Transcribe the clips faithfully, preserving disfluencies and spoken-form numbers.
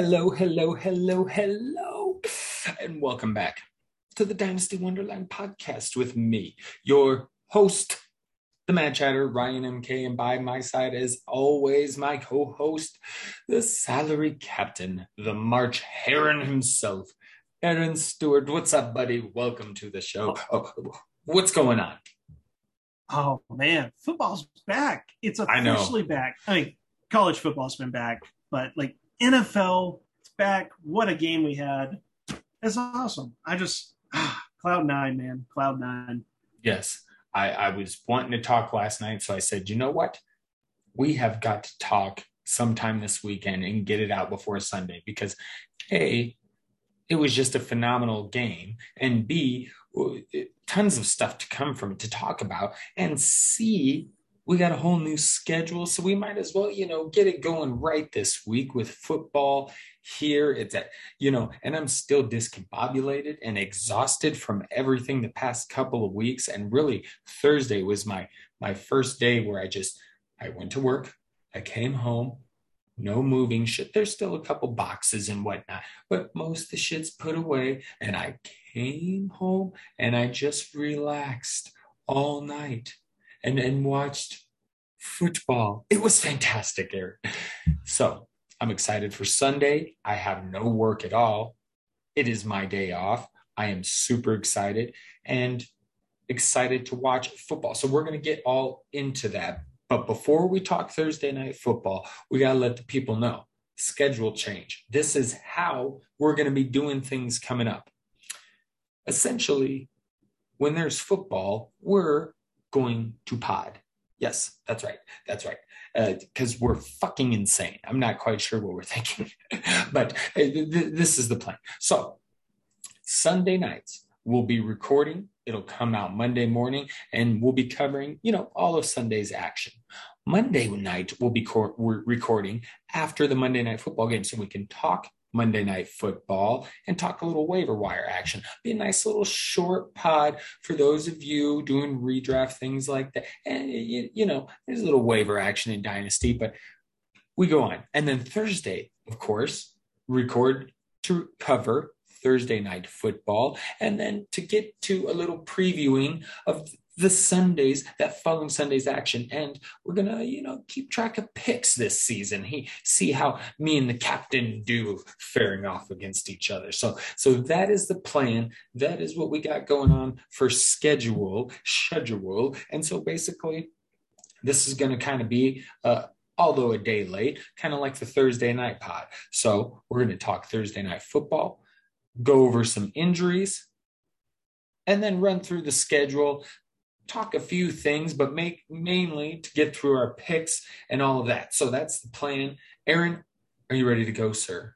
Hello, hello, hello, hello, and welcome back to the Dynasty Wonderland podcast with me, your host, the Mad Chatter, Ryan M K, and by my side, as always, my co-host, the salary captain, the March Heron himself, Aaron Stewart. What's up, buddy? Welcome to the show. Oh, what's going on? Oh, man, football's back. It's officially I back. I mean, college football's been back, but like, N F L, it's back. What a game we had. It's awesome. I just, ah, cloud nine, man. Cloud nine. Yes. I, I was wanting to talk last night, so I said, you know what? We have got to talk sometime this weekend and get it out before Sunday because, A, it was just a phenomenal game, and B, tons of stuff to come from to talk about, and C, we got a whole new schedule, so we might as well, you know, get it going right this week with football here. It's at, you know, and I'm still discombobulated and exhausted from everything the past couple of weeks. And really, Thursday was my my first day where I just, I went to work, I came home, no moving shit. There's still a couple boxes and whatnot, but most of the shit's put away. And I came home and I just relaxed all night. And and watched football. It was fantastic, Eric. So I'm excited for Sunday. I have no work at all. It is my day off. I am super excited and excited to watch football. So we're going to get all into that. But before we talk Thursday night football, we got to let the people know. Schedule change. This is how we're going to be doing things coming up. Essentially, when there's football, we're going to pod. Yes, that's right. That's right. Uh, because we're fucking insane. I'm not quite sure what we're thinking, but th- th- this is the plan. So Sunday nights we'll be recording. It'll come out Monday morning and we'll be covering, you know, all of Sunday's action. Monday night we'll be cor- we're recording after the Monday night football game so we can talk Monday night football and talk a little waiver wire action. Be a nice little short pod for those of you doing redraft, things like that. And you, you know, there's a little waiver action in Dynasty, but we go on. And then Thursday, of course, record to cover Thursday night football. And then to get to a little previewing of the Sundays, that following Sunday's action. And we're going to, you know, keep track of picks this season. He, see how me and the captain do faring off against each other. So, so that is the plan. That is what we got going on for schedule, schedule. And so basically this is going to kind of be, uh, although a day late, kind of like the Thursday night pod. So we're going to talk Thursday night football, go over some injuries, and then run through the schedule, talk a few things, but make mainly to get through our picks and all of that. So that's the plan. Aaron, are you ready to go, sir?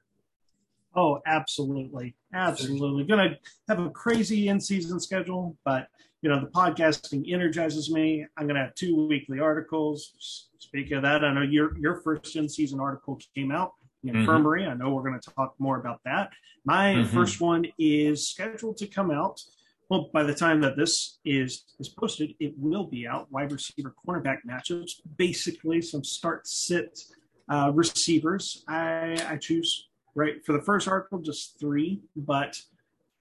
Oh, absolutely. Absolutely. Going to have a crazy in-season schedule, but, you know, the podcasting energizes me. I'm going to have two weekly articles. Speaking of that, I know your, your first in-season article came out, the Infirmary. Mm-hmm. I know we're going to talk more about that. My mm-hmm. first one is scheduled to come out. Well, by the time that this is, is posted, it will be out. Wide receiver cornerback matchups, basically some start-sit uh, receivers. I, I choose, right, for the first article, just three, but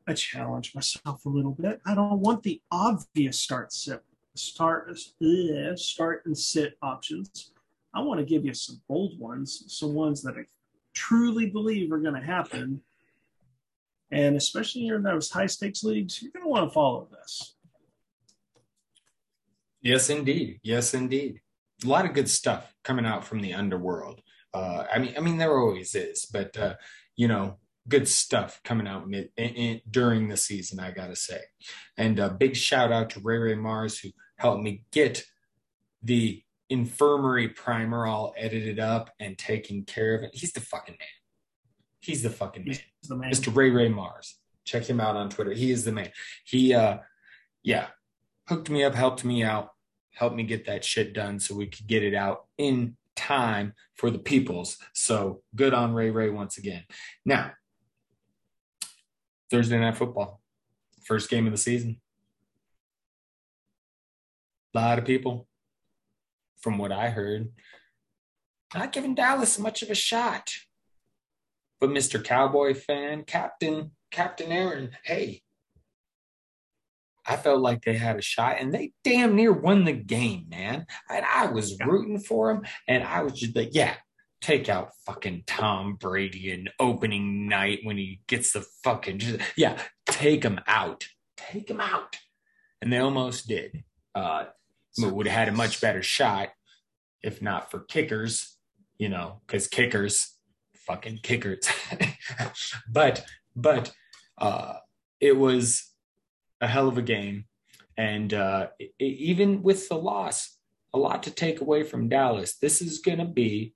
I challenge myself a little bit. I don't want the obvious start-sit, start, ugh, start and sit options. I want to give you some bold ones, some ones that I truly believe are going to happen. And especially in those high-stakes leagues, you're going to want to follow this. Yes, indeed. Yes, indeed. A lot of good stuff coming out from the underworld. Uh, I mean, I mean, there always is, but uh, you know, good stuff coming out mid, in, in, during the season, I gotta say. And a big shout out to Ray Ray Mars who helped me get the Infirmary primer all edited up and taking care of it. He's the fucking man. He's the fucking man. He's the man. Mister Ray Ray Mars. Check him out on Twitter. He is the man. He, uh, yeah, hooked me up, helped me out, helped me get that shit done so we could get it out in time for the peoples. So good on Ray Ray once again. Now, Thursday night football, first game of the season. A lot of people, from what I heard, not giving Dallas much of a shot. But Mister Cowboy fan, Captain, Captain Aaron, hey, I felt like they had a shot, and they damn near won the game, man. And I was rooting for them, and I was just like, yeah, take out fucking Tom Brady in opening night when he gets the fucking, just, yeah, take him out. Take him out. And they almost did. Uh, would have had a much better shot if not for kickers, you know, because kickers, fucking kickers. but, but uh, it was a hell of a game. And uh, it, even with the loss, a lot to take away from Dallas. This is going to be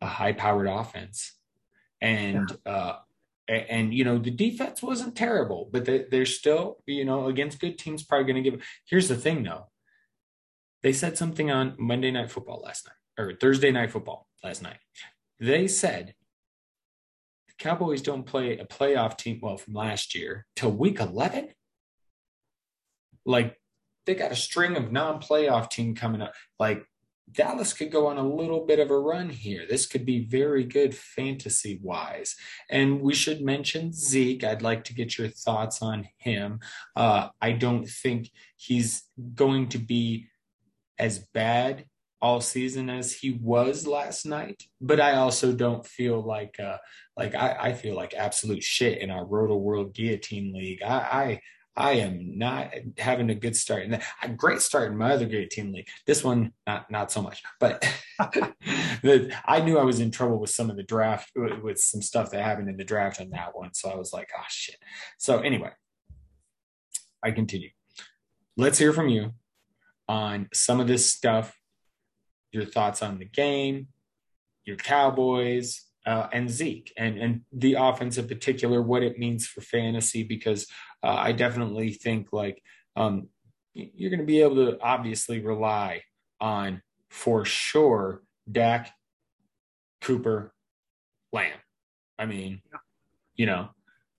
a high-powered offense. And, yeah. uh, and, and, you know, the defense wasn't terrible, but they, they're still, you know, against good teams, probably going to give. Here's the thing, though. They said something on Monday Night Football last night, or Thursday Night Football last night. They said the Cowboys don't play a playoff team, well, from last year till week eleven. Like, they got a string of non-playoff team coming up. Like, Dallas could go on a little bit of a run here. This could be very good fantasy-wise. And we should mention Zeke. I'd like to get your thoughts on him. Uh, I don't think he's going to be as bad all season as he was last night. But I also don't feel like uh, – like, I, I feel like absolute shit in our Roto World Guillotine League. I, I – I am not having a good start. And a great start in my other great team league. This one, not not so much. But I knew I was in trouble with some of the draft, with some stuff that happened in the draft on that one. So I was like, oh, shit. So anyway, I continue. Let's hear from you on some of this stuff, your thoughts on the game, your Cowboys, uh, and Zeke, and, and the offense in particular, what it means for fantasy, because – Uh, I definitely think, like, um, you're going to be able to obviously rely on, for sure, Dak, Cooper, Lamb. I mean, you know,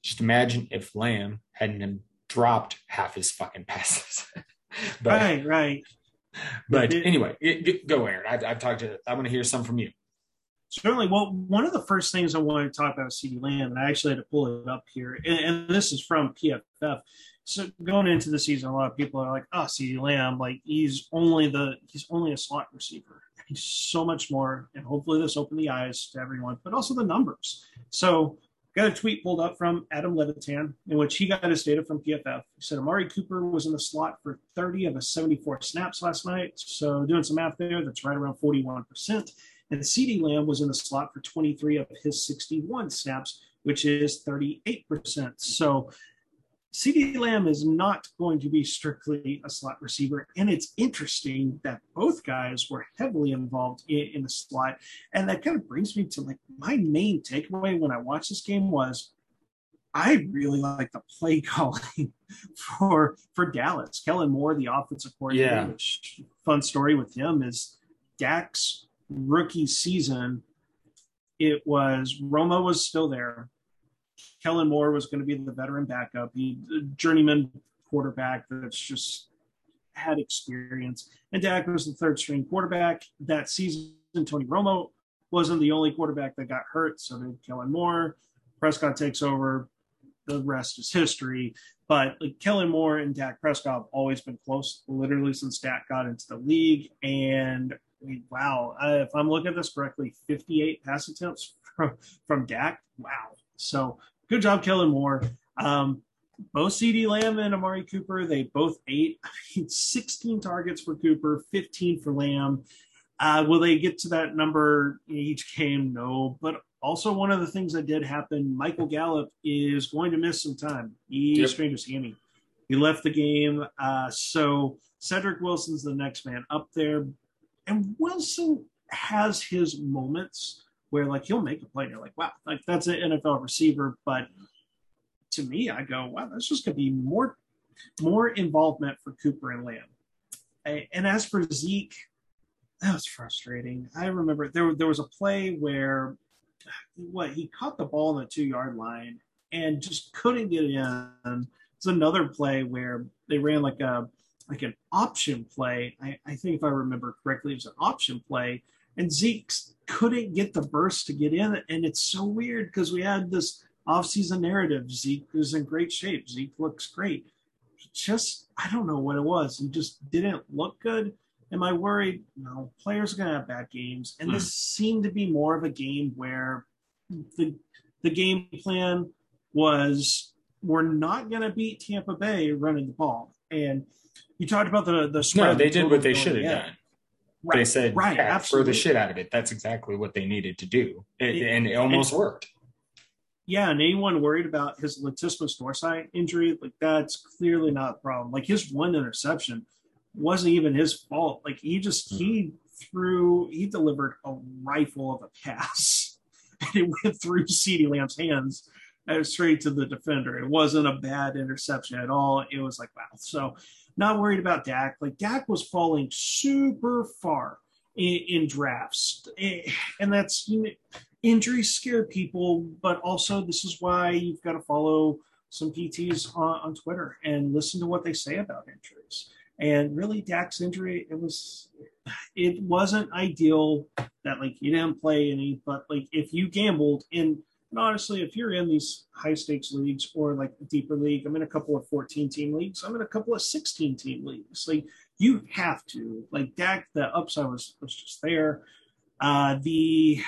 just imagine if Lamb hadn't dropped half his fucking passes. but, right, right. But it, anyway, it, it, go, Aaron. I've, I've talked to – I want to hear some from you. Certainly. Well, one of the first things I wanted to talk about is CeeDee Lamb, and I actually had to pull it up here, and, and this is from P F F. So going into the season, a lot of people are like, "Oh, CeeDee Lamb, like he's only the he's only a slot receiver. He's so much more." And hopefully, this opened the eyes to everyone, but also the numbers. So, got a tweet pulled up from Adam Levitan, in which he got his data from P F F. He said Amari Cooper was in the slot for thirty of a seventy-four snaps last night. So, doing some math there, that's right around forty-one percent. And CeeDee Lamb was in the slot for twenty-three of his sixty-one snaps, which is thirty-eight percent. So CeeDee Lamb is not going to be strictly a slot receiver. And it's interesting that both guys were heavily involved in, in the slot. And that kind of brings me to, like, my main takeaway when I watched this game was, I really like the play calling for, for Dallas. Kellen Moore, the offensive coordinator, yeah. Which fun story with him is Dak's rookie season, it was Romo was still there. Kellen Moore was going to be the veteran backup, he journeyman quarterback that's just had experience. And Dak was the third string quarterback that season. Tony Romo wasn't the only quarterback that got hurt, so did Kellen Moore. Prescott takes over. The rest is history. But like Kellen Moore and Dak Prescott have always been close, literally since Dak got into the league. And I mean, wow, uh, if I'm looking at this correctly, fifty-eight pass attempts from, from Dak. Wow. So good job, Kellen Moore. Um, both CeeDee Lamb and Amari Cooper, they both ate. I mean, sixteen targets for Cooper, fifteen for Lamb. Uh, will they get to that number in each game? No. But also one of the things that did happen, Michael Gallup is going to miss some time. He yep. strained his hammy. He left the game. Uh, so Cedric Wilson's the next man up there. And Wilson has his moments where, like, he'll make a play. And you're like, wow, like that's an N F L receiver. But to me, I go, wow, that's just going to be more, more involvement for Cooper and Lamb. And as for Zeke, that was frustrating. I remember there there was a play where, what, he caught the ball on the two-yard line and just couldn't get it in. It's another play where they ran like a, like an option play. I, I think if I remember correctly, it was an option play and Zeke couldn't get the burst to get in. And it's so weird because we had this offseason narrative. Zeke is in great shape. Zeke looks great. Just, I don't know what it was. He just didn't look good. Am I worried? No, players are going to have bad games. And mm. this seemed to be more of a game where the the game plan was we're not going to beat Tampa Bay running the ball. And you talked about the, the spread. No, they did what they should have done. Right, they said, right, yeah, throw the shit out of it. That's exactly what they needed to do. It, it, and it almost and, worked. Yeah, and anyone worried about his latissimus dorsi injury, like that's clearly not a problem. Like his one interception wasn't even his fault. Like he just, he threw, he delivered a rifle of a pass. And it went through CeeDee Lamb's hands straight to the defender. It wasn't a bad interception at all. It was like, wow. So not worried about Dak. Like Dak was falling super far in, in drafts. And that's, you know, injuries scare people, but also this is why you've got to follow some P Ts on, on Twitter and listen to what they say about injuries. And really Dak's injury, it was, it wasn't ideal that like you didn't play any, but like if you gambled in, and honestly, if you're in these high stakes leagues or like a deeper league, I'm in a couple of fourteen team leagues, I'm in a couple of sixteen team leagues. Like you have to, like Dak, the upside was, was just there. Uh, the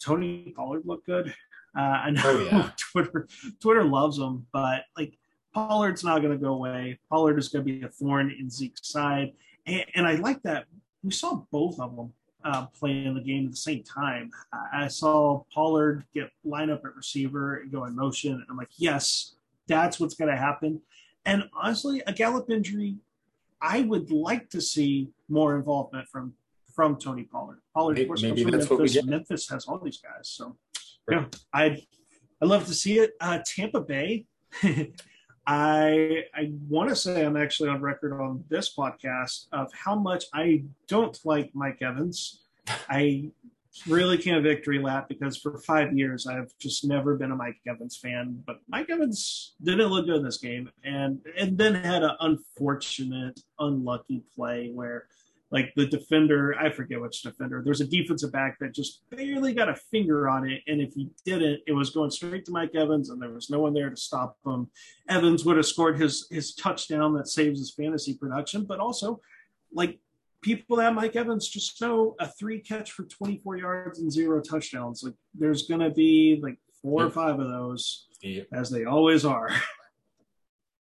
Tony Pollard looked good. Uh, I know oh, yeah. Twitter, Twitter loves him, but like Pollard's not going to go away. Pollard is going to be a thorn in Zeke's side. And, and I like that we saw both of them Uh, playing the game at the same time. I, I saw Pollard get line up at receiver and go in motion. And I'm like, yes, that's what's going to happen. And honestly, a Gallup injury, I would like to see more involvement from from Tony Pollard. Pollard, maybe, of course, comes from Memphis. Memphis has all these guys. So, right. yeah, I'd, I'd love to see it. Uh, Tampa Bay, I I want to say I'm actually on record on this podcast of how much I don't like Mike Evans. I really can't victory lap because for five years I've just never been a Mike Evans fan. But Mike Evans didn't look good in this game, and and then had an unfortunate, unlucky play where, like the defender, I forget which defender. There's a defensive back that just barely got a finger on it. And if he didn't, it was going straight to Mike Evans and there was no one there to stop him. Evans would have scored his, his touchdown that saves his fantasy production. But also, like, people that Mike Evans just know a three catch for twenty-four yards and zero touchdowns. Like, there's going to be, like, four yep. or five of those, yep. as they always are.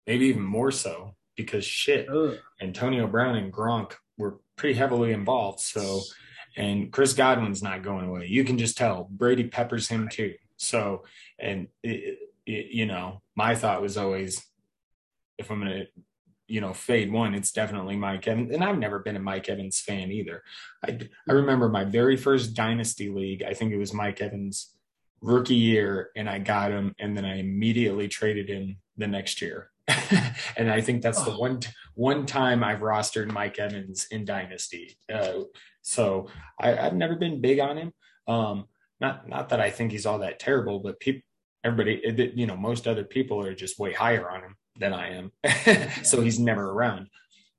Maybe even more so because, shit, Ugh. Antonio Brown and Gronk were pretty heavily involved. So, and Chris Godwin's not going away. You can just tell Brady peppers him too. So, and it, it, you know, my thought was always, if I'm going to, you know, fade one, it's definitely Mike Evans. And I've never been a Mike Evans fan either. I, I remember my very first Dynasty League, I think it was Mike Evans rookie year, and I got him. And then I immediately traded him the next year. And I think that's the one one time I've rostered Mike Evans in Dynasty. Uh, so I, I've never been big on him. Um, not not that I think he's all that terrible, but people, everybody, you know, most other people are just way higher on him than I am. So he's never around.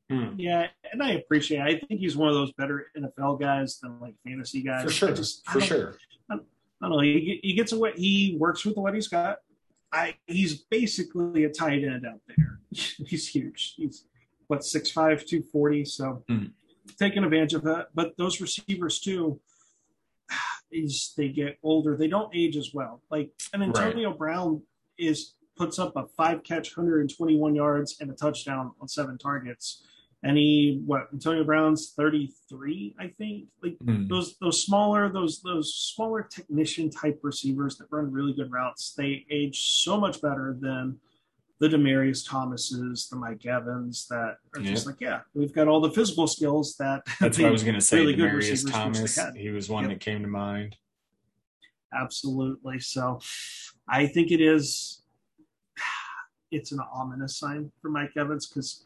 Hmm. Yeah, and I appreciate it. I think he's one of those better N F L guys than like fantasy guys. For sure, I just, for I sure. I don't, I don't know. He, he gets away. He works with what he's got. I, he's basically a tight end out there. He's huge. He's, what, six five, two forty. So mm. taking advantage of that. But those receivers, too, is they get older. They don't age as well. Like, and Antonio right. Brown is puts up a five-catch, one hundred twenty-one yards, and a touchdown on seven targets. And he, what, Antonio Brown's thirty-three, I think. Like mm. those those smaller, those those smaller technician type receivers that run really good routes, they age so much better than the Demaryius Thomases, the Mike Evans that are yeah. just like, yeah, we've got all the physical skills that That's what I was gonna say. Really Demaryius Thomas, he was one yep. that came to mind. Absolutely. So I think it is it's an ominous sign for Mike Evans because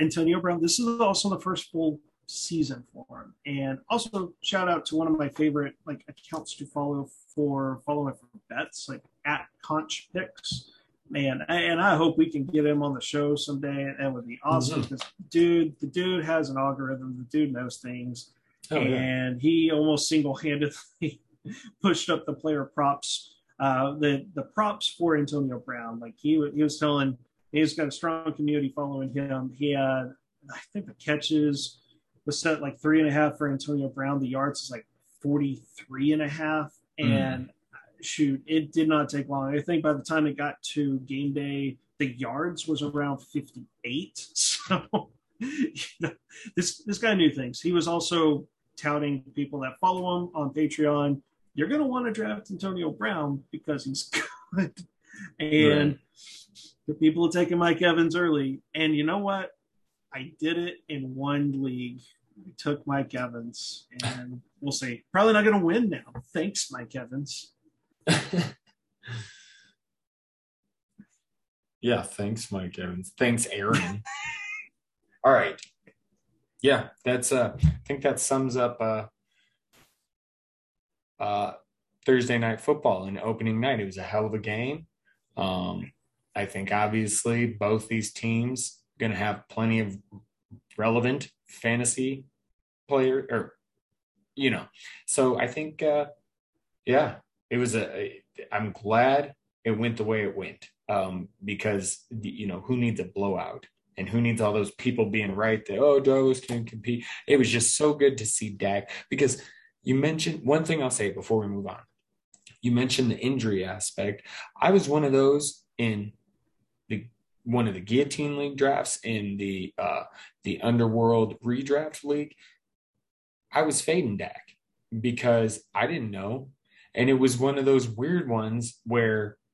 Antonio Brown, this is also the first full season for him. And also shout out to one of my favorite like accounts to follow for following for bets, like at Conch Picks. Man, and I hope we can get him on the show someday. That would be awesome because mm-hmm. dude, the dude has an algorithm. The dude knows things. Oh, and yeah. he almost single-handedly pushed up the player props, uh, the the props for Antonio Brown. Like he he was telling, he's got a strong community following him. He had, I think, the catches was set like three and a half for Antonio Brown. The yards is like forty-three and a half, and mm. shoot, it did not take long. I think by the time it got to game day, the yards was around fifty-eight. So you know, this this guy knew things. He was also touting people that follow him on Patreon. You're going to want to draft Antonio Brown because he's good. And right. the people are taking Mike Evans early. And you know what? I did it in one league. I took Mike Evans. And we'll see. Probably not going to win now. Thanks, Mike Evans. Yeah, thanks, Mike Evans. Thanks, Aaron. All right. Yeah, that's. Uh, I think that sums up uh, uh, Thursday night football and opening night. It was a hell of a game. Um, I think obviously both these teams are going to have plenty of relevant fantasy player, or you know. So I think, uh, yeah, it was a. I'm glad it went the way it went um, because you know who needs a blowout. And who needs all those people being right that, oh, Douglas can compete. It was just so good to see Dak. Because you mentioned – one thing I'll say before we move on. You mentioned the injury aspect. I was one of those in the one of the guillotine league drafts in the uh, the underworld redraft league. I was fading Dak because I didn't know. And it was one of those weird ones where –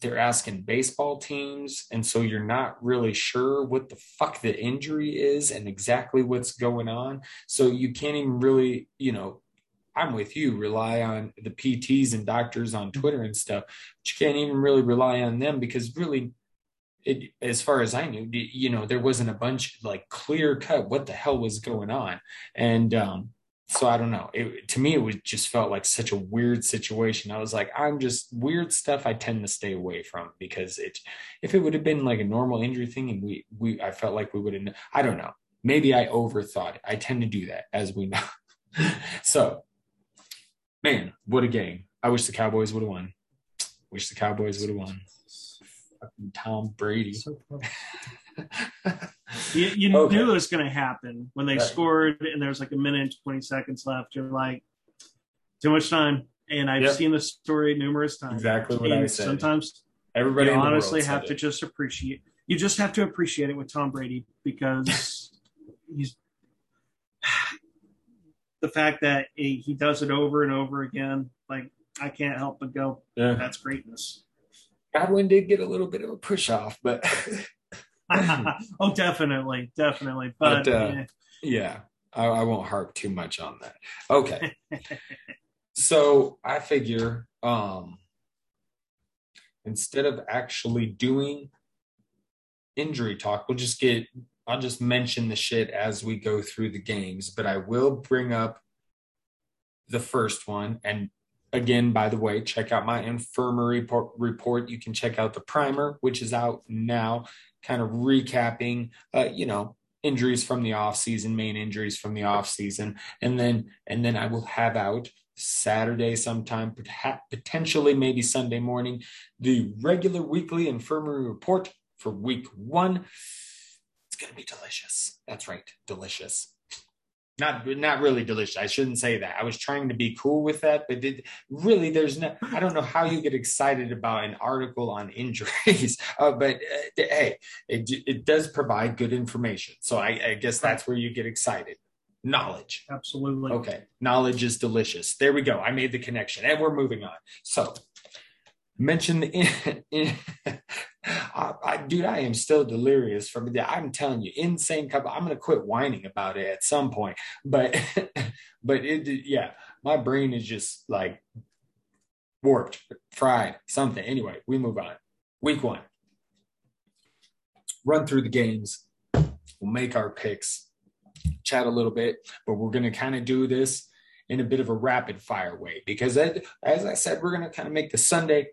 they're asking baseball teams, and so you're not really sure what the fuck the injury is and exactly what's going on. So you can't even really, you know, I'm with you, rely on the P Ts and doctors on Twitter and stuff, but you can't even really rely on them because really, it, as far as I knew, you know, there wasn't a bunch like clear cut what the hell was going on. And, um, so I don't know. It, to me, it was just felt like such a weird situation. I was like, I'm just weird stuff I tend to stay away from because it, if it would have been like a normal injury thing and we, we, I felt like we would have, I don't know. Maybe I overthought it. I tend to do that as we know. So man, what a game. I wish the Cowboys would have won. Wish the Cowboys would have won. Fucking Tom Brady. You, you okay. knew it was going to happen when they right. scored and there was like a minute and twenty seconds left. You're like, too much time. And I've yep. seen this story numerous times. Exactly what and I said. Sometimes everybody you in honestly the world have to it. just appreciate. You just have to appreciate it with Tom Brady because he's the fact that he, he does it over and over again. Like, I can't help but go, yeah. that's greatness. Godwin did get a little bit of a push off, but... oh, definitely, definitely. But, but uh, yeah, I, I won't harp too much on that. Okay. So I figure um, instead of actually doing injury talk, we'll just get, I'll just mention the shit as we go through the games, but I will bring up the first one. And again, by the way, check out my infirmary report. You can check out the primer, which is out now, kind of recapping, uh, you know, injuries from the offseason, main injuries from the offseason. And then and then I will have out Saturday sometime, potentially maybe Sunday morning, the regular weekly infirmary report for week one. It's going to be delicious. That's right. Delicious. Not not really delicious. I shouldn't say that. I was trying to be cool with that, but it, really there's no, I don't know how you get excited about an article on injuries, uh, but uh, hey, it, it does provide good information. So I, I guess that's where you get excited. Knowledge. Absolutely. Okay. Knowledge is delicious. There we go. I made the connection and we're moving on. So mention the, in, in, I, I, dude, I am still delirious from the, I'm telling you, insane couple. I'm going to quit whining about it at some point, but, but it, yeah, my brain is just like warped, fried, something. Anyway, we move on. Week one, run through the games. We'll make our picks, chat a little bit, but we're going to kind of do this in a bit of a rapid fire way, because that, as I said, we're going to kind of make the Sunday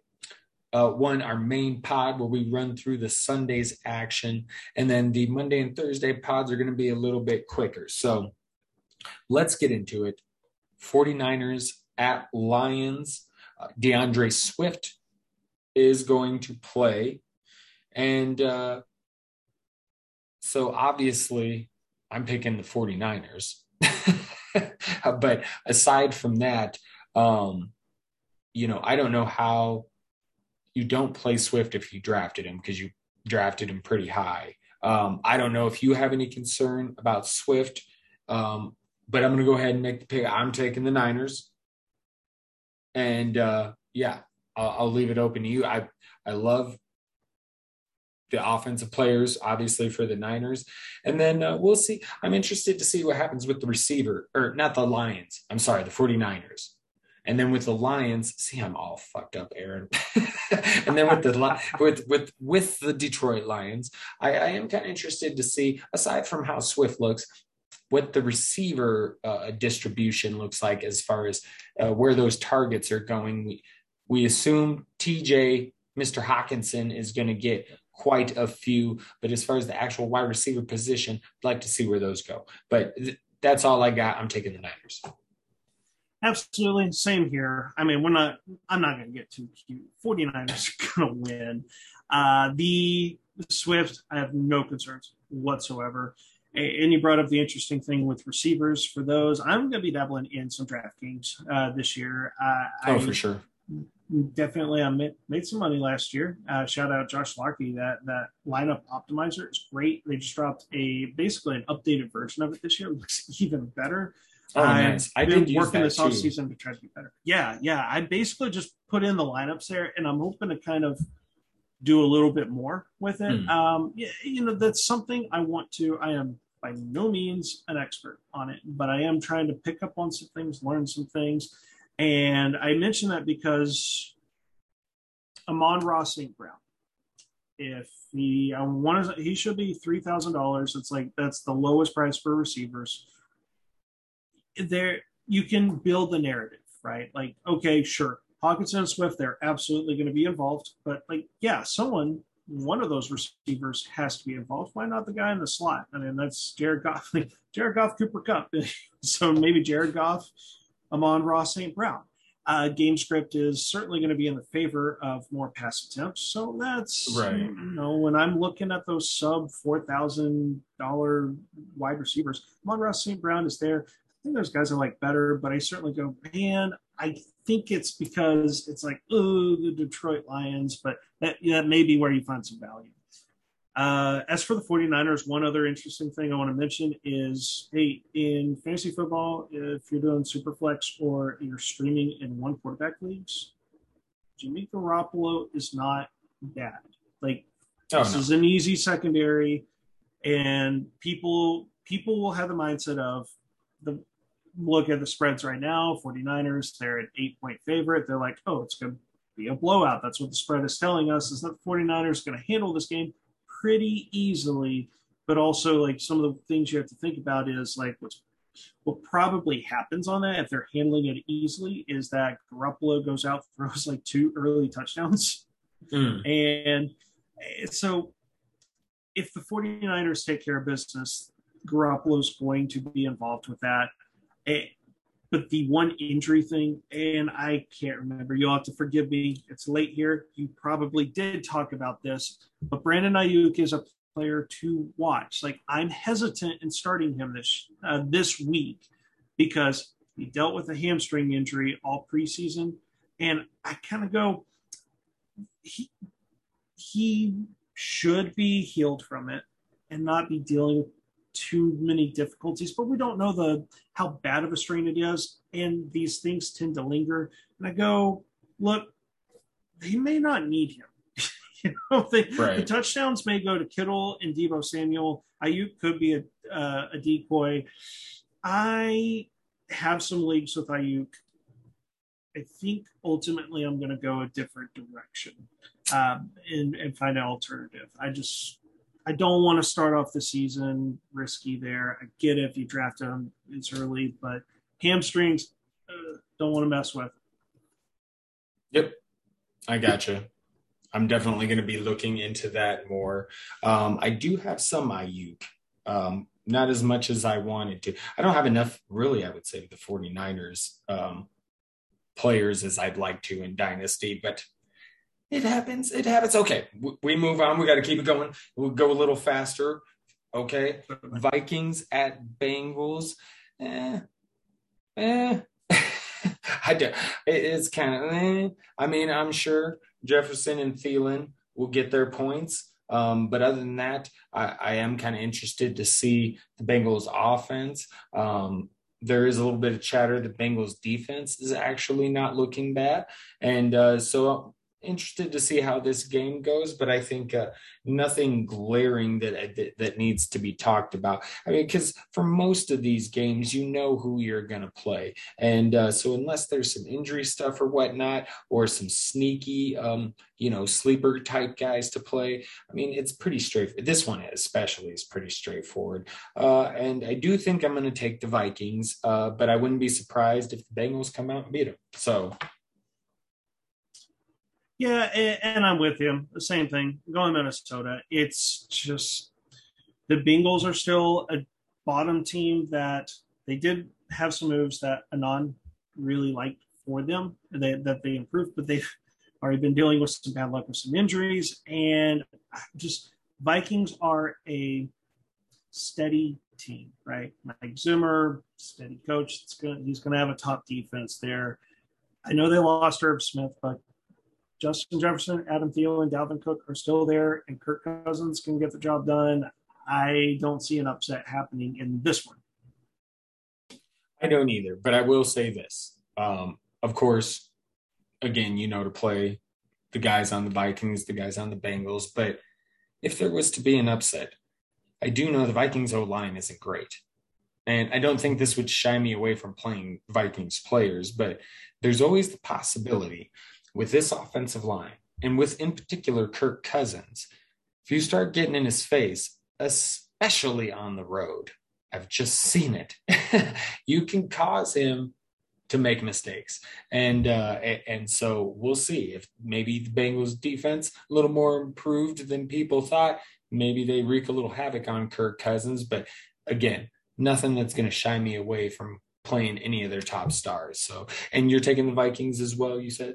Uh, one, our main pod where we run through the Sunday's action. And then the Monday and Thursday pods are going to be a little bit quicker. So Let's get into it. forty-niners at Lions. Uh, DeAndre Swift is going to play. And uh, so obviously I'm picking the forty-niners. But aside from that, um, you know, I don't know how you don't play Swift if you drafted him, because you drafted him pretty high. Um, I don't know if you have any concern about Swift, um, but I'm going to go ahead and make the pick. I'm taking the Niners. And, uh, yeah, I'll, I'll leave it open to you. I, I love the offensive players, obviously, for the Niners. And then uh, we'll see. I'm interested to see what happens with the receiver, or not the Lions. I'm sorry, the forty-niners. And then with the Lions, see, I'm all fucked up, Aaron. And then with the with with with the Detroit Lions, I, I am kind of interested to see, aside from how Swift looks, what the receiver uh, distribution looks like as far as uh, where those targets are going. We, we assume T J, Mister Hawkinson, is going to get quite a few, but as far as the actual wide receiver position, I'd like to see where those go. But th- that's all I got. I'm taking the Niners. Absolutely. Same here. I mean, we're not, I'm not going to get too cute. forty-niners are going to win. Uh, the Swift, I have no concerns whatsoever. And you brought up the interesting thing with receivers. For those, I'm going to be dabbling in some DraftKings uh, this year. Uh, oh, I for sure. Definitely. I made, made some money last year. Uh, shout out Josh Larkey. That, that lineup optimizer is great. They just dropped a, basically an updated version of it this year. It looks even better. Oh, nice. I've been working this offseason to try to be better. Yeah, yeah. I basically just put in the lineups there, and I'm hoping to kind of do a little bit more with it. Hmm. Um, yeah, you know, that's something I want to. I am by no means an expert on it, but I am trying to pick up on some things, learn some things. And I mention that because Amon-Ra Saint Brown, if he, I want to, he should be three thousand dollars. It's like, that's the lowest price for receivers. There, you can build the narrative, right? Like, okay, sure, Hawkinson and Swift, they're absolutely going to be involved, but like, yeah, someone, one of those receivers has to be involved. Why not the guy in the slot? I mean, that's Jared Goff, like, Jared Goff, Cooper Kupp. So maybe Jared Goff, Amon-Ra Saint Brown. Uh, game script is certainly going to be in the favor of more pass attempts. So that's, right. You know, when I'm looking at those sub four thousand dollars wide receivers, Amon-Ra Saint Brown is there. I think those guys I like better, but I certainly go, man, I think it's because it's like, oh, the Detroit Lions, but that, that may be where you find some value. Uh, as for the forty-niners, one other interesting thing I want to mention is, hey, in fantasy football, if you're doing Superflex or you're streaming in one quarterback leagues, Jimmy Garoppolo is not bad. Like, oh, this no. is an easy secondary, and people people will have the mindset of, the look at the spreads right now, forty-niners, they're an eight-point favorite. They're like, oh, it's going to be a blowout. That's what the spread is telling us, is that the forty-niners going to handle this game pretty easily. But also, like, some of the things you have to think about is, like, what's, what probably happens on that if they're handling it easily is that Garoppolo goes out, throws, like, two early touchdowns. Mm. And so if the forty-niners take care of business, Garoppolo's going to be involved with that. It, but the one injury thing, and I can't remember, you'll have to forgive me, it's late here, you probably did talk about this, but Brandon Ayuk is a player to watch. Like, I'm hesitant in starting him this uh, this week because he dealt with a hamstring injury all preseason, and I kind of go, he he should be healed from it and not be dealing with too many difficulties, but we don't know the how bad of a strain it is, and these things tend to linger. And I go, look, they may not need him. You know, they, right. The touchdowns may go to Kittle and Deebo Samuel. Ayuk could be a uh, a decoy. I have some leagues with Ayuk. I think ultimately I'm going to go a different direction um, and, and find an alternative. I just. I don't want to start off the season risky there. I get it if you draft him, it's early, but hamstrings, uh, don't want to mess with. Yep. I gotcha. I'm definitely going to be looking into that more. Um, I do have some Ayuk, um, not as much as I wanted to. I don't have enough, really, I would say, with the 49ers um, players as I'd like to in Dynasty, but it happens. It happens. Okay, we move on. We got to keep it going. We'll go a little faster. Okay, Vikings at Bengals. Eh, eh. I do. It's kind of, eh. I mean, I'm sure Jefferson and Thielen will get their points. Um, but other than that, I, I am kind of interested to see the Bengals offense. Um, there is a little bit of chatter. The Bengals defense is actually not looking bad. And uh, so I'm interested to see how this game goes, but I think uh, nothing glaring that, that, that needs to be talked about. I mean, because for most of these games, you know who you're going to play. And uh, so unless there's some injury stuff or whatnot, or some sneaky, um, you know, sleeper type guys to play, I mean, it's pretty straightforward. This one especially is pretty straightforward. Uh, and I do think I'm going to take the Vikings, uh, but I wouldn't be surprised if the Bengals come out and beat them. So yeah, and I'm with you. The same thing. Going to Minnesota, it's just the Bengals are still a bottom team that they did have some moves that Anand really liked for them they, that they improved, but they've already been dealing with some bad luck with some injuries. And just Vikings are a steady team, right? Mike Zimmer, steady coach. It's gonna, he's going to have a top defense there. I know they lost Irv Smith, but Justin Jefferson, Adam Thielen, Dalvin Cook are still there, and Kirk Cousins can get the job done. I don't see an upset happening in this one. I don't either, but I will say this. Um, of course, again, you know to play the guys on the Vikings, the guys on the Bengals, but if there was to be an upset, I do know the Vikings O-line isn't great. And I don't think this would shy me away from playing Vikings players, but there's always the possibility with this offensive line, and with, in particular, Kirk Cousins, if you start getting in his face, especially on the road, I've just seen it, you can cause him to make mistakes. And uh, and so we'll see if maybe the Bengals defense, a little more improved than people thought, maybe they wreak a little havoc on Kirk Cousins. But again, nothing that's going to shy me away from playing any of their top stars. So, and you're taking the Vikings as well, you said?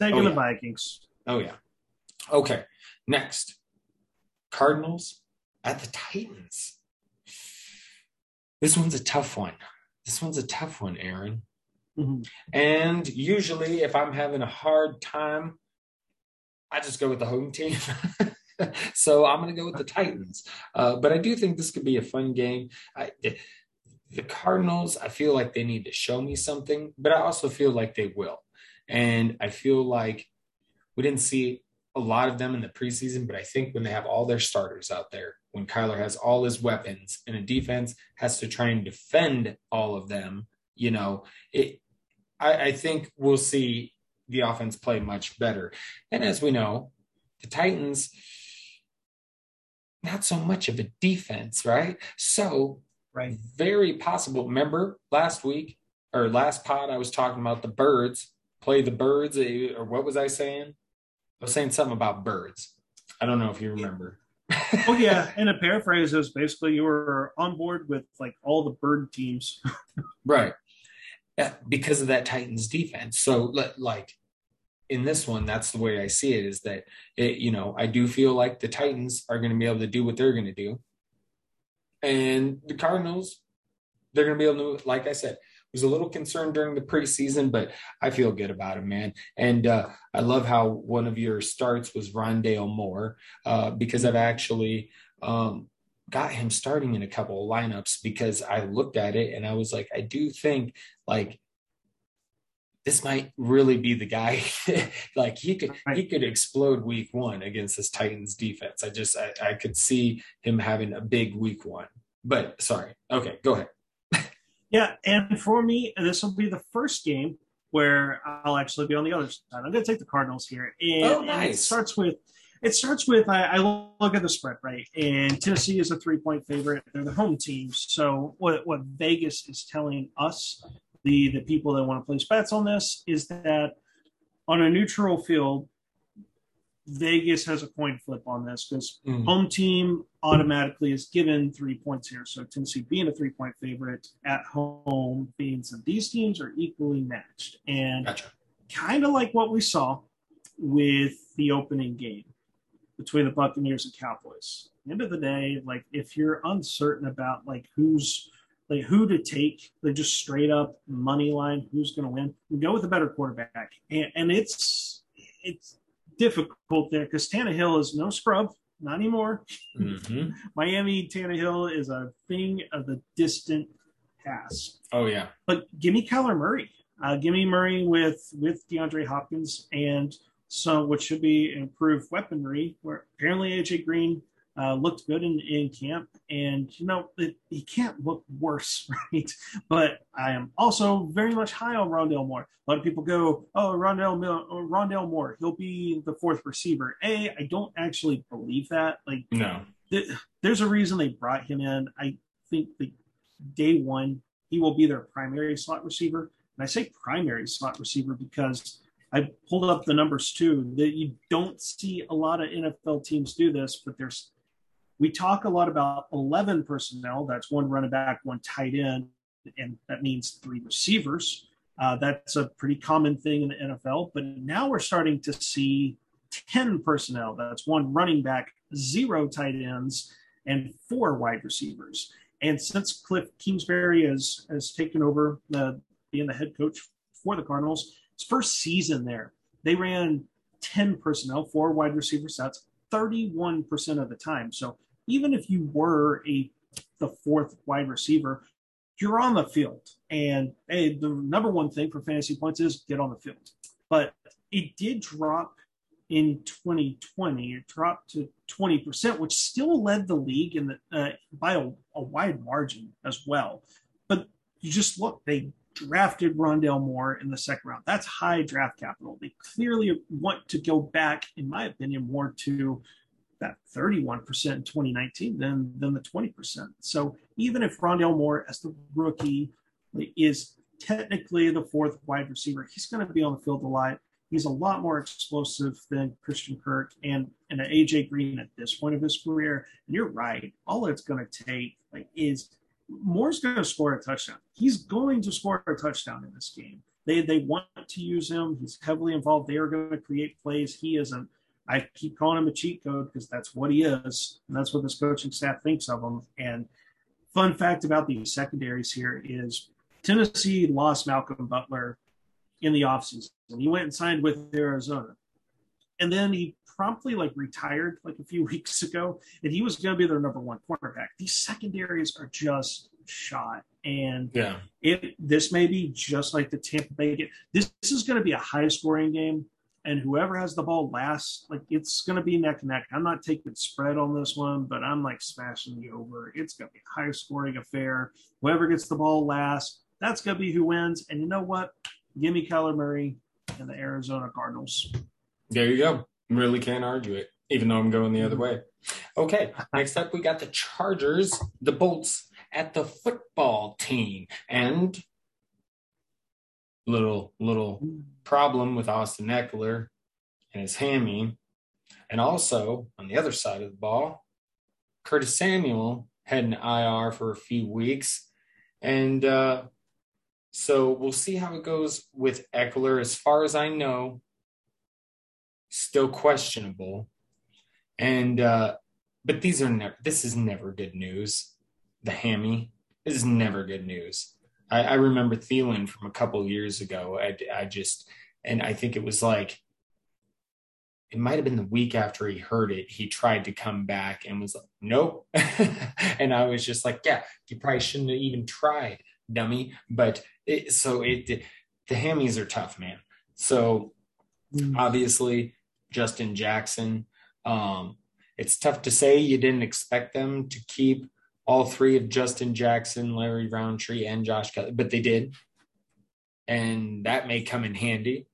Taking oh, yeah. the Vikings. Oh, yeah. Okay. Next, Cardinals at the Titans. This one's a tough one. This one's a tough one, Aaron. Mm-hmm. And usually if I'm having a hard time, I just go with the home team. So I'm going to go with the Titans. Uh, but I do think this could be a fun game. I, the Cardinals, I feel like they need to show me something, but I also feel like they will. And I feel like we didn't see a lot of them in the preseason, but I think when they have all their starters out there, when Kyler has all his weapons and a defense has to try and defend all of them, you know, it, I, I think we'll see the offense play much better. And as we know, the Titans, not so much of a defense, right? So, right, very possible. Remember last week or last pod, I was talking about the birds. Play the birds, or what was I saying? I was saying something about birds. I don't know if you remember. Oh, yeah. And a paraphrase is basically you were on board with like all the bird teams. Right. Yeah, because of that Titans defense. So, like, in this one, that's the way I see it is that, it, you know, I do feel like the Titans are going to be able to do what they're going to do. And the Cardinals, they're going to be able to, like I said, was a little concerned during the preseason, but I feel good about him, man. And uh, I love how one of your starts was Rondale Moore uh, because I've actually um, got him starting in a couple of lineups because I looked at it and I was like, I do think like this might really be the guy. Like he could he could explode week one against this Titans defense. I just I, I could see him having a big week one. But sorry, okay, go ahead. Yeah, and for me, this will be the first game where I'll actually be on the other side. I'm going to take the Cardinals here. And, oh, nice. And it starts with, it starts with I, I look at the spread, right? And Tennessee is a three-point favorite. They're the home team. So what, what Vegas is telling us, the, the people that want to place bets on this, is that on a neutral field, Vegas has a coin flip on this because mm. home team automatically is given three points here. So Tennessee being a three-point favorite at home means that these teams are equally matched. And gotcha. Kind of like what we saw with the opening game between the Buccaneers and Cowboys. At the end of the day, like if you're uncertain about like who's like who to take, like just straight up money line, who's going to win, you go with a better quarterback. And, and it's it's difficult there because Tannehill is no scrub, not anymore. Mm-hmm. Miami Tannehill is a thing of the distant past. Oh yeah. But give me Kyler Murray. Uh, give me Murray with with DeAndre Hopkins and some what should be improved weaponry. Where apparently A J Green uh, looked good in, in camp, and you know it, he can't look worse, right? But I am also very much high on Rondale Moore. A lot of people go, "Oh, Rondale, oh, Rondale Moore, he'll be the fourth receiver." A, I don't actually believe that. Like, no, th- there's a reason they brought him in. I think the day one he will be their primary slot receiver. And I say primary slot receiver because I pulled up the numbers too, that you don't see a lot of N F L teams do this, but there's, we talk a lot about eleven personnel. That's one running back, one tight end, and that means three receivers. Uh, that's a pretty common thing in the N F L, but now we're starting to see ten personnel. That's one running back, zero tight ends, and four wide receivers. And since Cliff Kingsbury has, has taken over the, being the head coach for the Cardinals, his first season there, they ran ten personnel, four wide receiver sets, thirty-one percent of the time. So even if you were a the fourth wide receiver, you're on the field. And hey, the number one thing for fantasy points is get on the field. But it did drop in twenty twenty. It dropped to twenty percent, which still led the league in the, uh, by a, a wide margin as well. But you just look, they drafted Rondale Moore in the second round. That's high draft capital. They clearly want to go back, in my opinion, more to that thirty-one percent in twenty nineteen than, than the twenty percent. So even if Rondale Moore, as the rookie, is technically the fourth wide receiver, he's going to be on the field a lot. He's a lot more explosive than Christian Kirk and, and A J Green at this point of his career. And you're right. All it's going to take like is – Moore's going to score a touchdown. He's going to score a touchdown in this game. They they want to use him. He's heavily involved. They are going to create plays. He isn't. I keep calling him a cheat code because that's what he is, and that's what this coaching staff thinks of him. And fun fact about these secondaries here is Tennessee lost Malcolm Butler in the offseason. He went and signed with Arizona. And then he promptly like retired like a few weeks ago, and he was going to be their number one cornerback. These secondaries are just shot, and yeah, it this may be just like the Tampa Bay game. This, this is going to be a high-scoring game, and whoever has the ball last, like it's going to be neck and neck. I'm not taking spread on this one, but I'm like smashing the over. It's going to be a high-scoring affair. Whoever gets the ball last, that's going to be who wins. And you know what? Give me Kyler Murray and the Arizona Cardinals. There you go. Really can't argue it, even though I'm going the other way. Okay, next up we got the Chargers, the Bolts at the football team, and little little problem with Austin Eckler and his hammy, and also on the other side of the ball, Curtis Samuel had an I R for a few weeks, and uh, so we'll see how it goes with Eckler. As far as I know, still questionable, and uh, but these are never. This is never good news. The hammy is never good news. I, I remember Thielen from a couple years ago. I, I just and I think it was like it might have been the week after he heard it. He tried to come back and was like, "Nope," and I was just like, "Yeah, you probably shouldn't have even tried, dummy." But it, so it the hammies are tough, man. So obviously. Justin Jackson. Um, it's tough to say you didn't expect them to keep all three of Justin Jackson, Larry Roundtree, and Josh Kelly, but they did. And that may come in handy.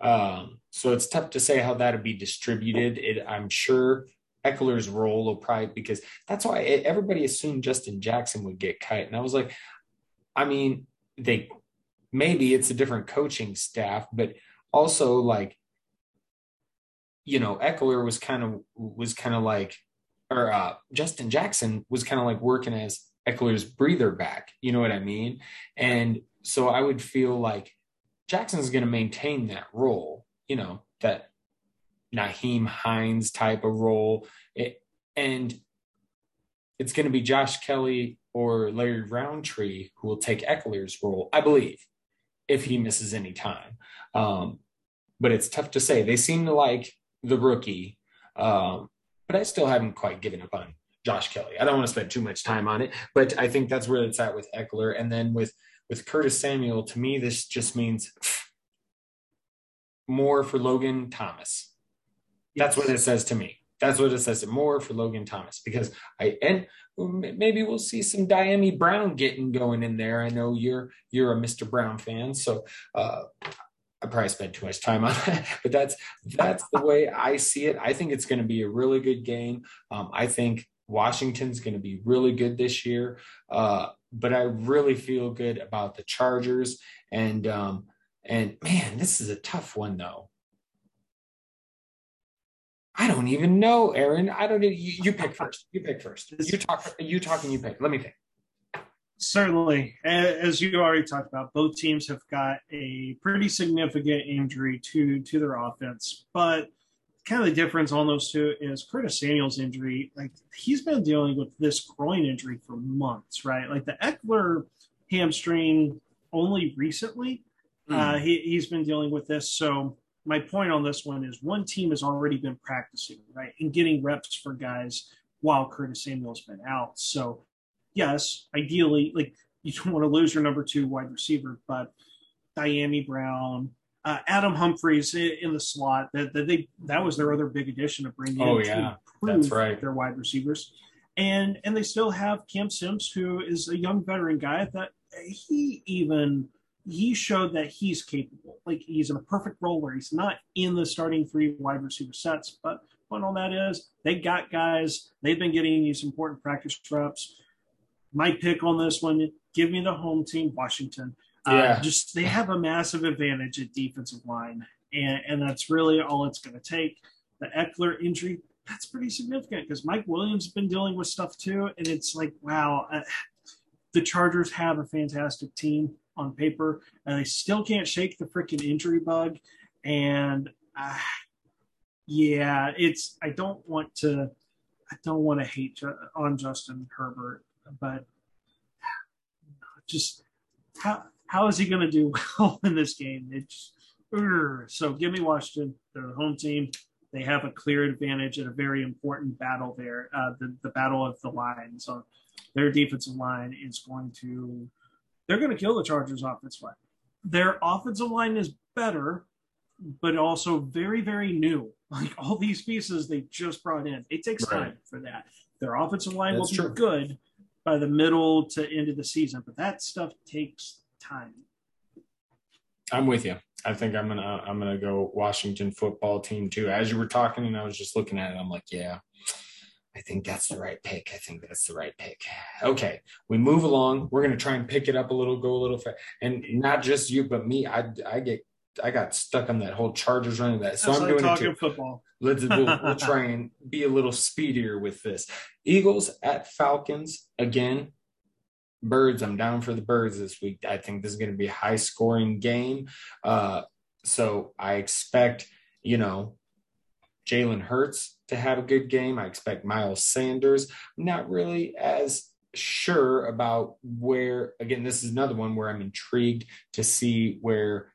Um, so it's tough to say how that would be distributed. It, I'm sure Eckler's role will probably, because that's why everybody assumed Justin Jackson would get cut. And I was like, I mean, they maybe it's a different coaching staff, but also like you know, Eckler was kind of was kind of like, or uh, Justin Jackson was kind of like working as Eckler's breather back. You know what I mean? And so I would feel like Jackson's going to maintain that role, you know, that Naheem Hines type of role. It, and it's going to be Josh Kelly or Larry Roundtree who will take Eckler's role, I believe, if he misses any time. Um, but it's tough to say. They seem to like the rookie, um, but I still haven't quite given up on Josh Kelly. I don't want to spend too much time on it, but I think that's where it's at with Eckler. And then with, with Curtis Samuel, to me, this just means more for Logan Thomas. That's what it says to me. That's what it says to more for Logan Thomas, because I, and maybe we'll see some Diami Brown getting going in there. I know you're, you're a Mister Brown fan. So uh, I probably spent too much time on that, but that's, that's the way I see it. I think it's going to be a really good game. Um, I think Washington's going to be really good this year. Uh, but I really feel good about the Chargers, and, um, and man, this is a tough one though. I don't even know, Aaron. I don't. You, you pick first. You pick first. You talk. You talk, and you pick. Let me pick. Certainly, as you already talked about, both teams have got a pretty significant injury to to their offense. But kind of the difference on those two is Curtis Samuel's injury. Like, he's been dealing with this groin injury for months, right? Like the Eckler hamstring only recently. Mm. Uh, he he's been dealing with this, so. My point on this one is one team has already been practicing, right, and getting reps for guys while Curtis Samuel's been out. So, yes, ideally, like, you don't want to lose your number two wide receiver, but Diami Brown, uh, Adam Humphreys in, in the slot, that that they that was their other big addition to bring in oh, yeah. to improve That's right. their wide receivers. And and they still have Cam Sims, who is a young veteran guy that he even – he showed that he's capable. Like, he's in a perfect role where he's not in the starting three wide receiver sets. But what all that is, they got guys. They've been getting these important practice reps. My pick on this one, give me the home team, Washington. Yeah. Uh, just they have a massive advantage at defensive line, and, and that's really all it's going to take. The Eckler injury, that's pretty significant because Mike Williams has been dealing with stuff too, and it's like, wow, uh, the Chargers have a fantastic team on paper, and they still can't shake the freaking injury bug. And uh, yeah, it's I don't want to I don't want to hate on Justin Herbert, but just how how is he going to do well in this game? It's so give me Washington. They're the home team. They have a clear advantage in a very important battle there. Uh, the the battle of the line. So their defensive line is going to. They're going to kill the Chargers' offensive line. Their offensive line is better, but also very, very new. Like, all these pieces they just brought in. It takes right. time for that. Their offensive line That's will true. be good by the middle to end of the season, but that stuff takes time. I'm with you. I think I'm gonna I'm gonna go Washington football team too. As you were talking, and I was just looking at it, I'm like, yeah. I think that's the right pick. I think that's the right pick. Okay, we move along. We're going to try and pick it up a little, go a little fast. And not just you, but me. I, I get, I got stuck on that whole Chargers run of that. So that's I'm like doing talking it too. Football. Let's we'll, we'll try and be a little speedier with this. Eagles at Falcons again. Birds. I'm down for the birds this week. I think this is going to be a high scoring game. Uh, so I expect, you know, Jalen Hurts to have a good game. I expect Miles Sanders. I'm not really as sure about where, again, this is another one where I'm intrigued to see where,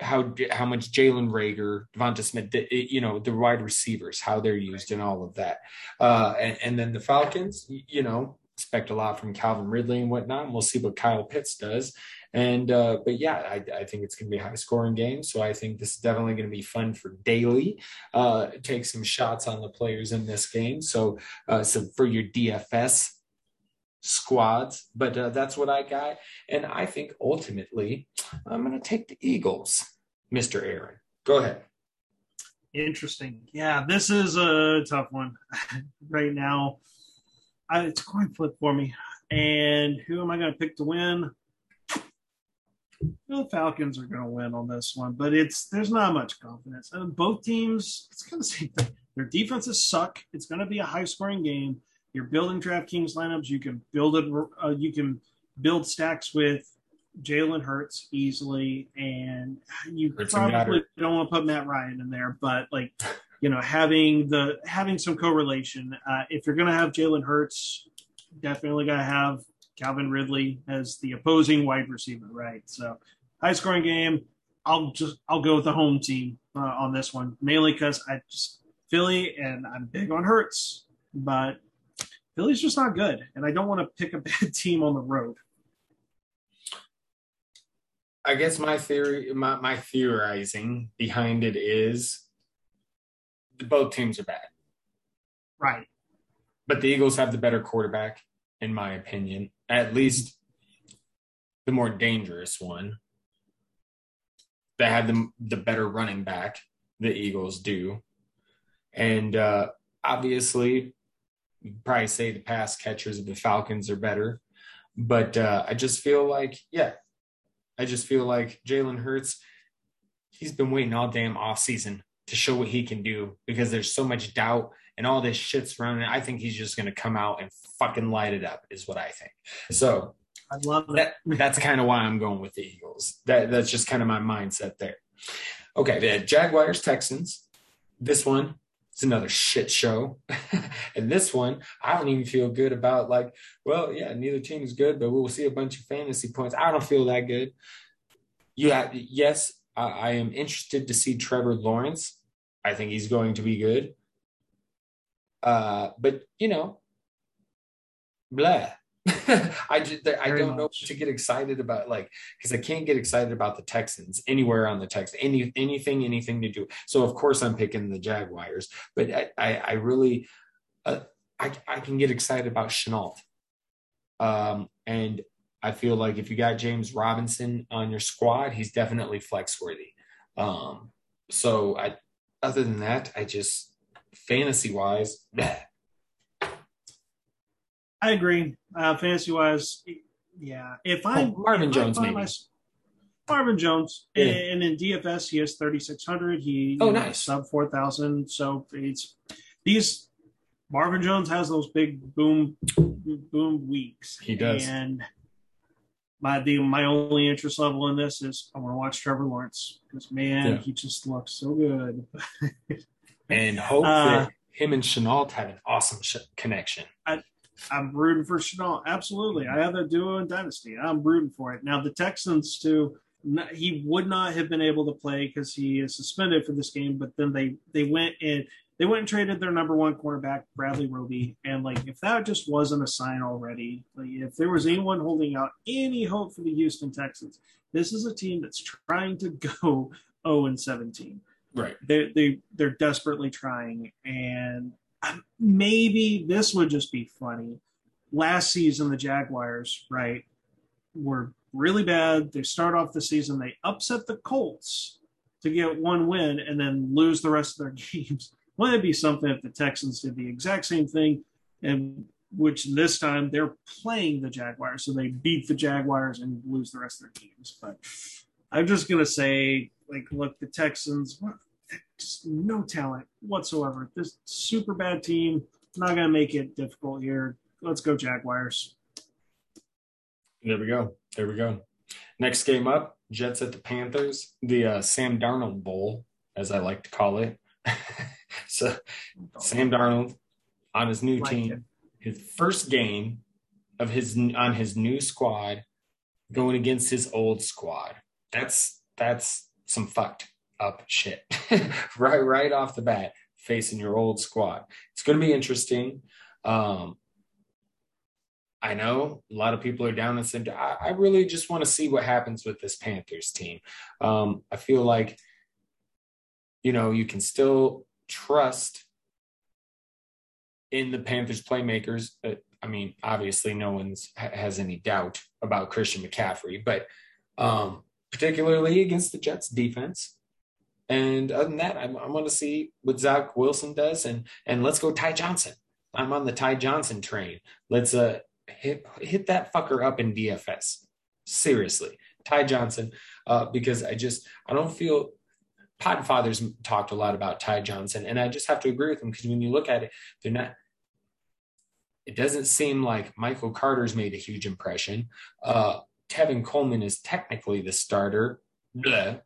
how how much Jalen Reagor, Devonta Smith, the, you know, the wide receivers, how they're used and all of that. Uh, and, and then the Falcons, you know, expect a lot from Calvin Ridley and whatnot, and we'll see what Kyle Pitts does. And, uh, but yeah, I, I think it's going to be a high scoring game. So I think this is definitely going to be fun for daily, uh, take some shots on the players in this game. So, uh, so for your D F S squads, but, uh, that's what I got. And I think ultimately I'm going to take the Eagles, Mister Aaron, go ahead. Interesting. Yeah, this is a tough one right now. I, it's a coin flip for me. And who am I going to pick to win? you know, the Falcons are going to win on this one, but it's there's not much confidence. And both teams, it's kind of the same thing. Their defenses suck. It's going to be a high-scoring game. You're building DraftKings lineups. You can build it. Uh, you can build stacks with Jalen Hurts easily, and you Hurts probably don't want to put Matt Ryan in there, but like, you know, having the having some correlation. Uh, if you're going to have Jalen Hurts, definitely got to have Calvin Ridley as the opposing wide receiver, right? So high scoring game. I'll just I'll go with the home team uh, on this one, mainly because I just Philly and I'm big on Hurts, but Philly's just not good, and I don't want to pick a bad team on the road. I guess my theory, my, my theorizing behind it is both teams are bad. Right. But the Eagles have the better quarterback, in my opinion, at least the more dangerous one. They have the, the better running back, the Eagles do. And uh, obviously, you'd probably say the pass catchers of the Falcons are better. But uh, I just feel like, yeah, I just feel like Jalen Hurts, he's been waiting all damn offseason to show what he can do because there's so much doubt and all this shit's running. I think he's just going to come out and fucking light it up is what I think. So I love that. That's kind of why I'm going with the Eagles. That That's just kind of my mindset there. Okay, the Jaguars, Texans. This one is another shit show. And this one, I don't even feel good about like, well, yeah, neither team is good, but we'll see a bunch of fantasy points. I don't feel that good. You have, yes, I, I am interested to see Trevor Lawrence. I think he's going to be good. Uh, but, you know, blah. I, just, I don't much. know what to get excited about, like, because I can't get excited about the Texans anywhere on the Texans, any, anything, anything to do. So, of course, I'm picking the Jaguars, but I, I, I really, uh, I, I can get excited about Chenault. Um, and I feel like if you got James Robinson on your squad, he's definitely flex worthy. Um, so, I, other than that, I just, fantasy wise, I agree. Uh, fantasy wise, yeah. If I oh, Marvin if Jones, I maybe. My, Marvin Jones, yeah. and, and in D F S he has thirty six hundred. He oh nice sub four thousand. So it's these Marvin Jones has those big boom boom weeks. He does. And my the my only interest level in this is I want to watch Trevor Lawrence because man, yeah. he just looks so good. And hope that uh, him and Chenault have an awesome sh- connection. I, I'm rooting for Chenault. Absolutely. I have a duo in Dynasty. I'm rooting for it. Now, the Texans, too, not, he would not have been able to play because he is suspended for this game, but then they, they went and they went and traded their number one cornerback, Bradley Roby. And, like, if that just wasn't a sign already, like, if there was anyone holding out any hope for the Houston Texans, this is a team that's trying to go oh and seventeen. Right. They they they're desperately trying, and maybe this would just be funny. Last season, the Jaguars, right, were really bad. They start off the season, they upset the Colts to get one win, and then lose the rest of their games. Wouldn't it be something if the Texans did the exact same thing, and which this time they're playing the Jaguars, so they beat the Jaguars and lose the rest of their games. But I'm just gonna say, like, look, the Texans. What? Just no talent whatsoever. This super bad team. Not going to make it difficult here. Let's go Jaguars. There we go. There we go. Next game up, Jets at the Panthers. The uh, Sam Darnold Bowl, as I like to call it. So Sam Darnold on his new like team. It. His first game of his on his new squad going against his old squad. That's that's some fucked up shit. right right off the bat, facing your old squad. It's going to be interesting. Um, I know a lot of people are down and said, I, I really just want to see what happens with this Panthers team. Um, I feel like, you know, you can still trust in the Panthers playmakers. But, I mean, obviously no one has any doubt about Christian McCaffrey, but um, particularly against the Jets defense. And other than that, I'm, I'm going to see what Zach Wilson does, and and let's go Ty Johnson. I'm on the Ty Johnson train. Let's uh hit, hit that fucker up in D F S. Seriously, Ty Johnson, uh, because I just, I don't feel, Podfathers talked a lot about Ty Johnson, and I just have to agree with them, because when you look at it, they're not, it doesn't seem like Michael Carter's made a huge impression. Uh, Tevin Coleman is technically the starter. Blah.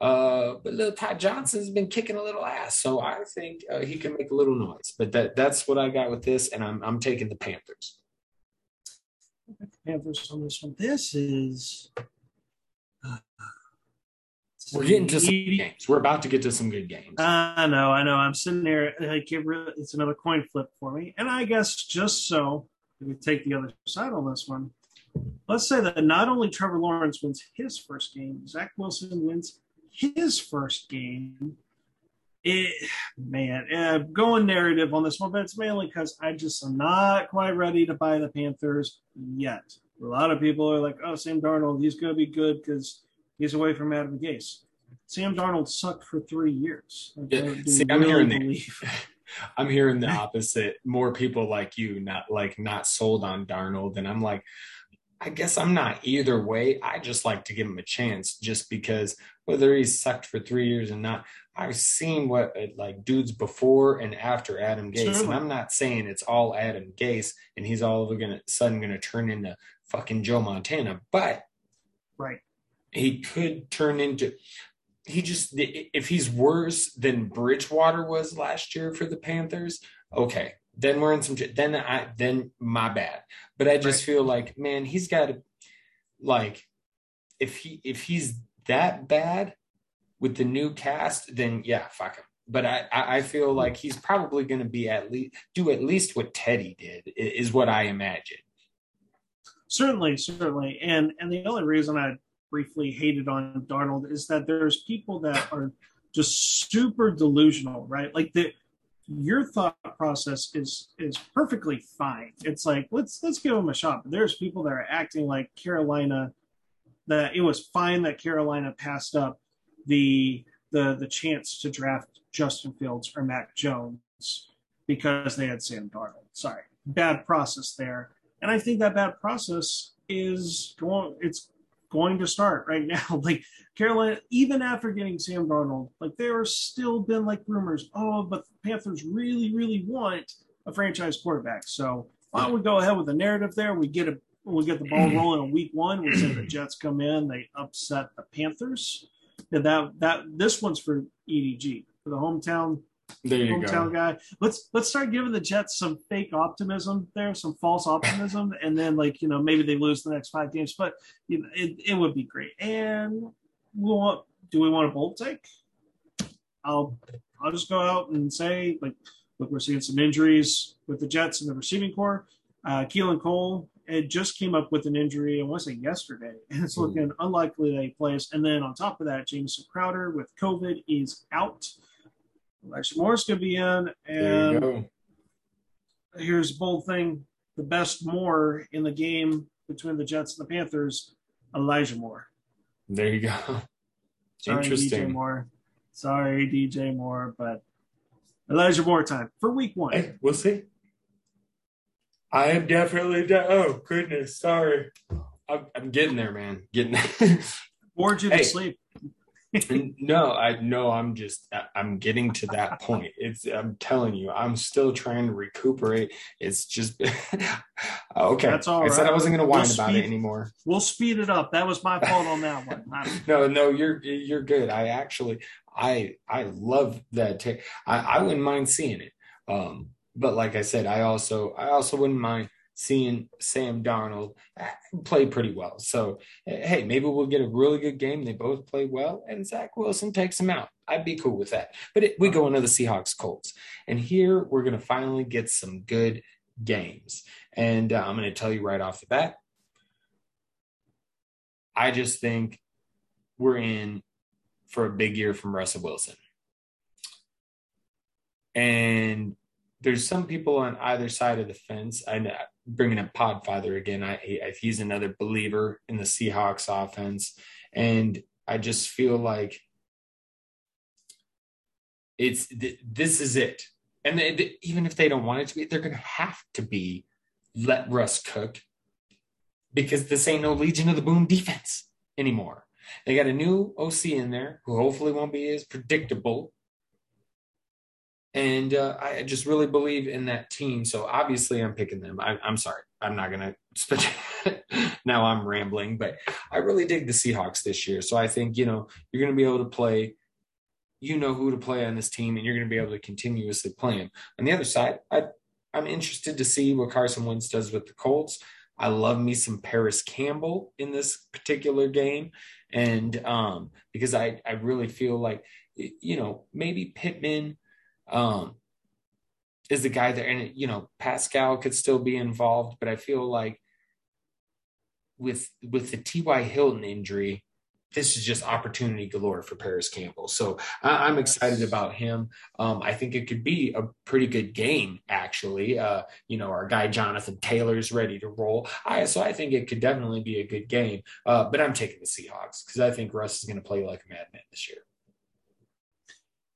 Uh, but little Ty Johnson's been kicking a little ass, so I think uh, he can make a little noise. But that that's what I got with this, and I'm I'm taking the Panthers. Panthers on this one. This is uh, we're getting to some good games. We're about to get to some good games. I uh, know, I know. I'm sitting there. Like, it's another coin flip for me, and I guess just so if we take the other side on this one. Let's say that not only Trevor Lawrence wins his first game, Zach Wilson wins his first game. It, man, uh, going narrative on this one, but it's mainly because I just am not quite ready to buy the Panthers yet. A lot of people are like, oh, Sam Darnold, he's going to be good because he's away from Adam Gase. Sam Darnold sucked for three years. Yeah. See, I'm hearing that. I'm hearing the opposite. More people like you, not like not sold on Darnold, and I'm like, I guess I'm not either way. I just like to give him a chance, just because whether he's sucked for three years or not, I've seen what like dudes before and after Adam Gase. Sure. And I'm not saying it's all Adam Gase and he's all of a gonna, sudden going to turn into fucking Joe Montana, but right, he could turn into he just if he's worse than Bridgewater was last year for the Panthers. Okay. Then we're in some, then I, then my bad. But I just right. feel like, man, he's got to, like, if he, if he's that bad with the new cast, then yeah, fuck him. But I, I feel like he's probably going to be at least, do at least what Teddy did, is what I imagine. Certainly, certainly. And, and the only reason I briefly hated on Darnold is that there's people that are just super delusional, right? Like the, your thought process is is perfectly fine. It's like, let's let's give them a shot. But there's people that are acting like Carolina, that it was fine that Carolina passed up the the the chance to draft Justin Fields or Mac Jones because they had Sam Darnold. Sorry, bad process there. And I think that bad process is going. It's going to start right now. Like Carolina, even after getting Sam Darnold, like there have still been like rumors, oh, but the Panthers really, really want a franchise quarterback. So why don't we go ahead with the narrative there? We get a we get the ball rolling in week one. We say the Jets come in, they upset the Panthers. And that that this one's for E D G, for the hometown there you hometown go. guy. Let's let's start giving the Jets some fake optimism there, some false optimism, and then like you know maybe they lose the next five games, but you know it, it would be great. And we'll want, do we want a bold take? I'll I'll just go out and say like look, we're seeing some injuries with the Jets in the receiving corps. Uh, Keelan Cole it just came up with an injury, I want to say yesterday, and it's looking mm. unlikely that he plays. And then on top of that, Jameson Crowder with COVID is out. Elijah Moore's going to be in, and here's a bold thing. The best Moore in the game between the Jets and the Panthers, Elijah Moore. There you go. Sorry, Interesting. D J Moore. Sorry, D J Moore, but Elijah Moore time for week one. Hey, we'll see. I am definitely de- – oh, goodness, sorry. I'm, I'm getting there, man, getting there. Bored you to hey. sleep. no, I no, I'm just I'm getting to that point. It's I'm telling you, I'm still trying to recuperate. It's just okay. That's all right. I said I wasn't going to whine we'll about speed, it anymore. We'll speed it up. That was my fault on that one. no, no, you're you're good. I actually I I love that. T- I I wouldn't mind seeing it. Um, but like I said, I also I also wouldn't mind seeing Sam Darnold play pretty well. So, hey, maybe we'll get a really good game. They both play well, and Zach Wilson takes him out. I'd be cool with that. But it, we go into the Seahawks-Colts. And here we're going to finally get some good games. And uh, I'm going to tell you right off the bat, I just think we're in for a big year from Russell Wilson. And there's some people on either side of the fence. I know, bringing up Podfather again, I, I, he's another believer in the Seahawks offense. And I just feel like it's th- this is it. And they, they, even if they don't want it to be, they're going to have to be let Russ cook because this ain't no Legion of the Boom defense. anymore. They got a new O C in there who hopefully won't be as predictable. And uh, I just really believe in that team. So obviously I'm picking them. I, I'm sorry. I'm not going to spend now I'm rambling, but I really dig the Seahawks this year. So I think, you know, you're going to be able to play, you know, who to play on this team, and you're going to be able to continuously play them. On the other side, I, I'm interested to see what Carson Wentz does with the Colts. I love me some Paris Campbell in this particular game. And um, because I, I really feel like, you know, maybe Pittman, Um, is the guy there, and you know Pascal could still be involved, but I feel like with with the T Y Hilton injury, this is just opportunity galore for Paris Campbell. So I, I'm excited about him. Um, I think it could be a pretty good game, actually. Uh, you know, our guy Jonathan Taylor's ready to roll. I, so I think it could definitely be a good game. Uh, but I'm taking the Seahawks because I think Russ is going to play like a madman this year.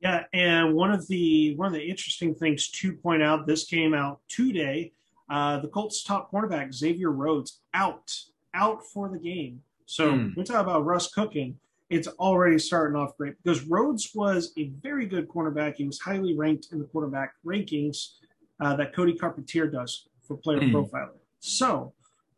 Yeah, and one of the one of the interesting things to point out, this came out today, uh, the Colts' top cornerback, Xavier Rhodes, out, out for the game. So mm. we talk about Russ cooking. It's already starting off great because Rhodes was a very good cornerback. He was highly ranked in the quarterback rankings uh, that Cody Carpentier does for Player mm. Profiler. So,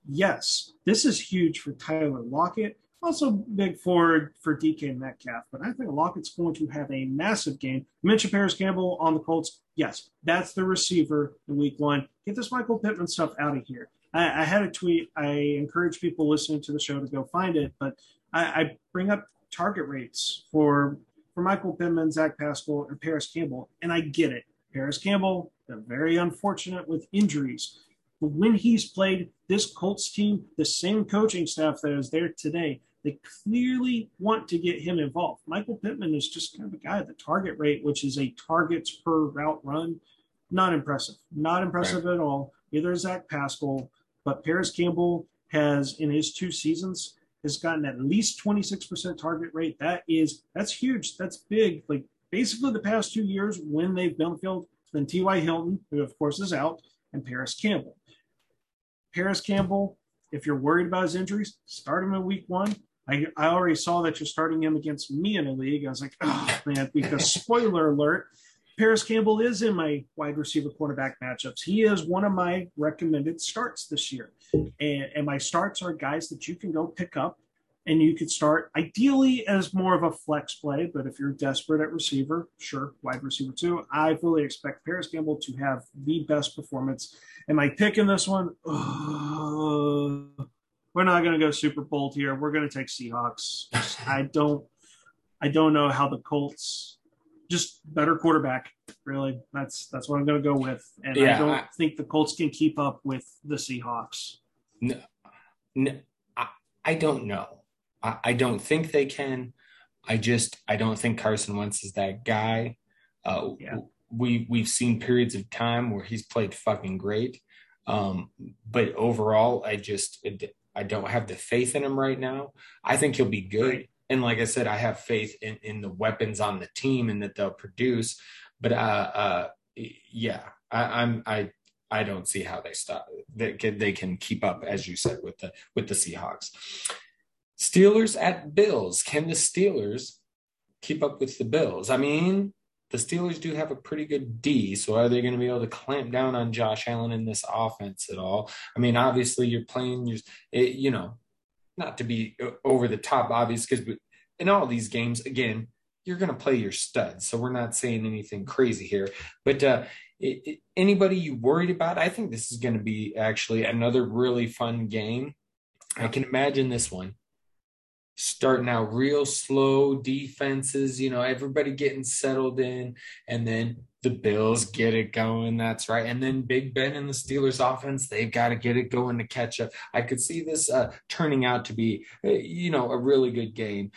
yes, this is huge for Tyler Lockett. Also big forward for D K Metcalf, but I think Lockett's going to have a massive game. You mentioned Paris Campbell on the Colts. Yes, that's the receiver in week one. Get this Michael Pittman stuff out of here. I, I had a tweet. I encourage people listening to the show to go find it, but I, I bring up target rates for, for Michael Pittman, Zach Pascal, and Paris Campbell, and I get it. Paris Campbell, they're very unfortunate with injuries. But when he's played, this Colts team, the same coaching staff that is there today, they clearly want to get him involved. Michael Pittman is just kind of a guy at the target rate, which is a targets per route run. Not impressive. Not impressive right. at all. Neither is Zach Pascal. But Paris Campbell has, in his two seasons, has gotten at least twenty-six percent target rate. That is, that's huge. That's big. Like, basically the past two years when they've been on the field, then T Y Hilton, who of course is out, and Paris Campbell. Paris Campbell, if you're worried about his injuries, start him in week one. I, I already saw that you're starting him against me in a league. I was like, oh, man, because spoiler alert, Paris Campbell is in my wide receiver quarterback matchups. He is one of my recommended starts this year. And, and my starts are guys that you can go pick up and you could start ideally as more of a flex play. But if you're desperate at receiver, sure, wide receiver too. I fully expect Paris Campbell to have the best performance. And my pick in this one, oh, we're not going to go super bold here. We're going to take Seahawks. I don't, I don't know how the Colts, just better quarterback. Really, that's that's what I'm going to go with. And yeah, I don't I, think the Colts can keep up with the Seahawks. No, no I, I don't know. I, I don't think they can. I just I don't think Carson Wentz is that guy. Uh, yeah. We we've seen periods of time where he's played fucking great, um, but overall, I just. It, I don't have the faith in him right now. I think he'll be good. Right. And like I said, I have faith in, in the weapons on the team and that they'll produce. But uh, uh, yeah, I, I'm I I don't see how they stop. They can, they can keep up, as you said, with the with the Seahawks. Steelers at Bills. Can the Steelers keep up with the Bills? I mean, the Steelers do have a pretty good D, so are they going to be able to clamp down on Josh Allen in this offense at all? I mean, obviously you're playing, you're, it, you know, not to be over the top obvious, because in all these games, again, you're going to play your studs, so we're not saying anything crazy here. But uh, it, it, anybody you worried about, I think this is going to be actually another really fun game. I can imagine this one starting out real slow, defenses, you know, everybody getting settled in, and then the Bills get it going. That's right. And then Big Ben and the Steelers offense, they've got to get it going to catch up. I could see this uh, turning out to be, you know, a really good game.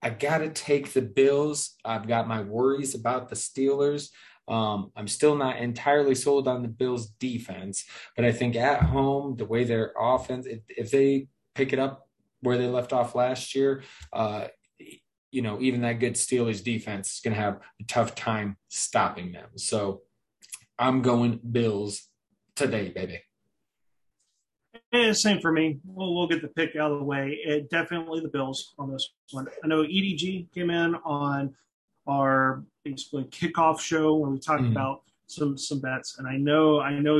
I've got to take the Bills. I've got my worries about the Steelers. Um, I'm still not entirely sold on the Bills defense, but I think at home, the way their offense, if, if they pick it up where they left off last year, uh, you know, even that good Steelers defense is going to have a tough time stopping them. So I'm going Bills today, baby. Yeah, same for me. We'll, we'll get the pick out of the way. It, definitely the Bills on this one. I know E D G came in on our basically kickoff show where we talked mm. about some some bets, and I know I know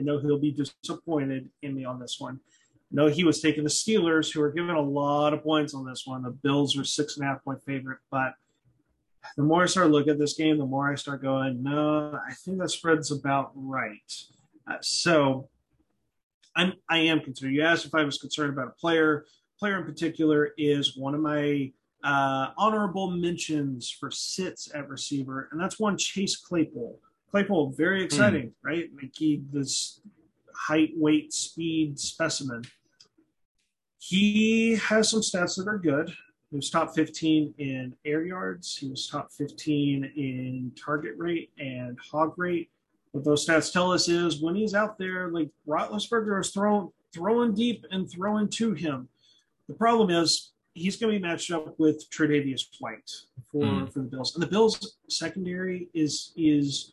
I know he'll be disappointed in me on this one. I know he was taking the Steelers, who are giving a lot of points on this one. The Bills were six and a half point favorite, but the more I start looking at this game, the more I start going, no, I think that spread's about right. Uh, so. I'm, I am concerned. You asked if I was concerned about a player. Player in particular is one of my uh, honorable mentions for sits at receiver, and that's one Chase Claypool. Claypool, very exciting, mm. right? Like he, this height, weight, speed specimen. He has some stats that are good. He was top fifteen in air yards. He was top fifteen in target rate and hog rate. What those stats tell us is when he's out there, like Roethlisberger is throwing, throwing deep and throwing to him. The problem is he's going to be matched up with Tre'Davious White for, mm. for the Bills. And the Bills' secondary is is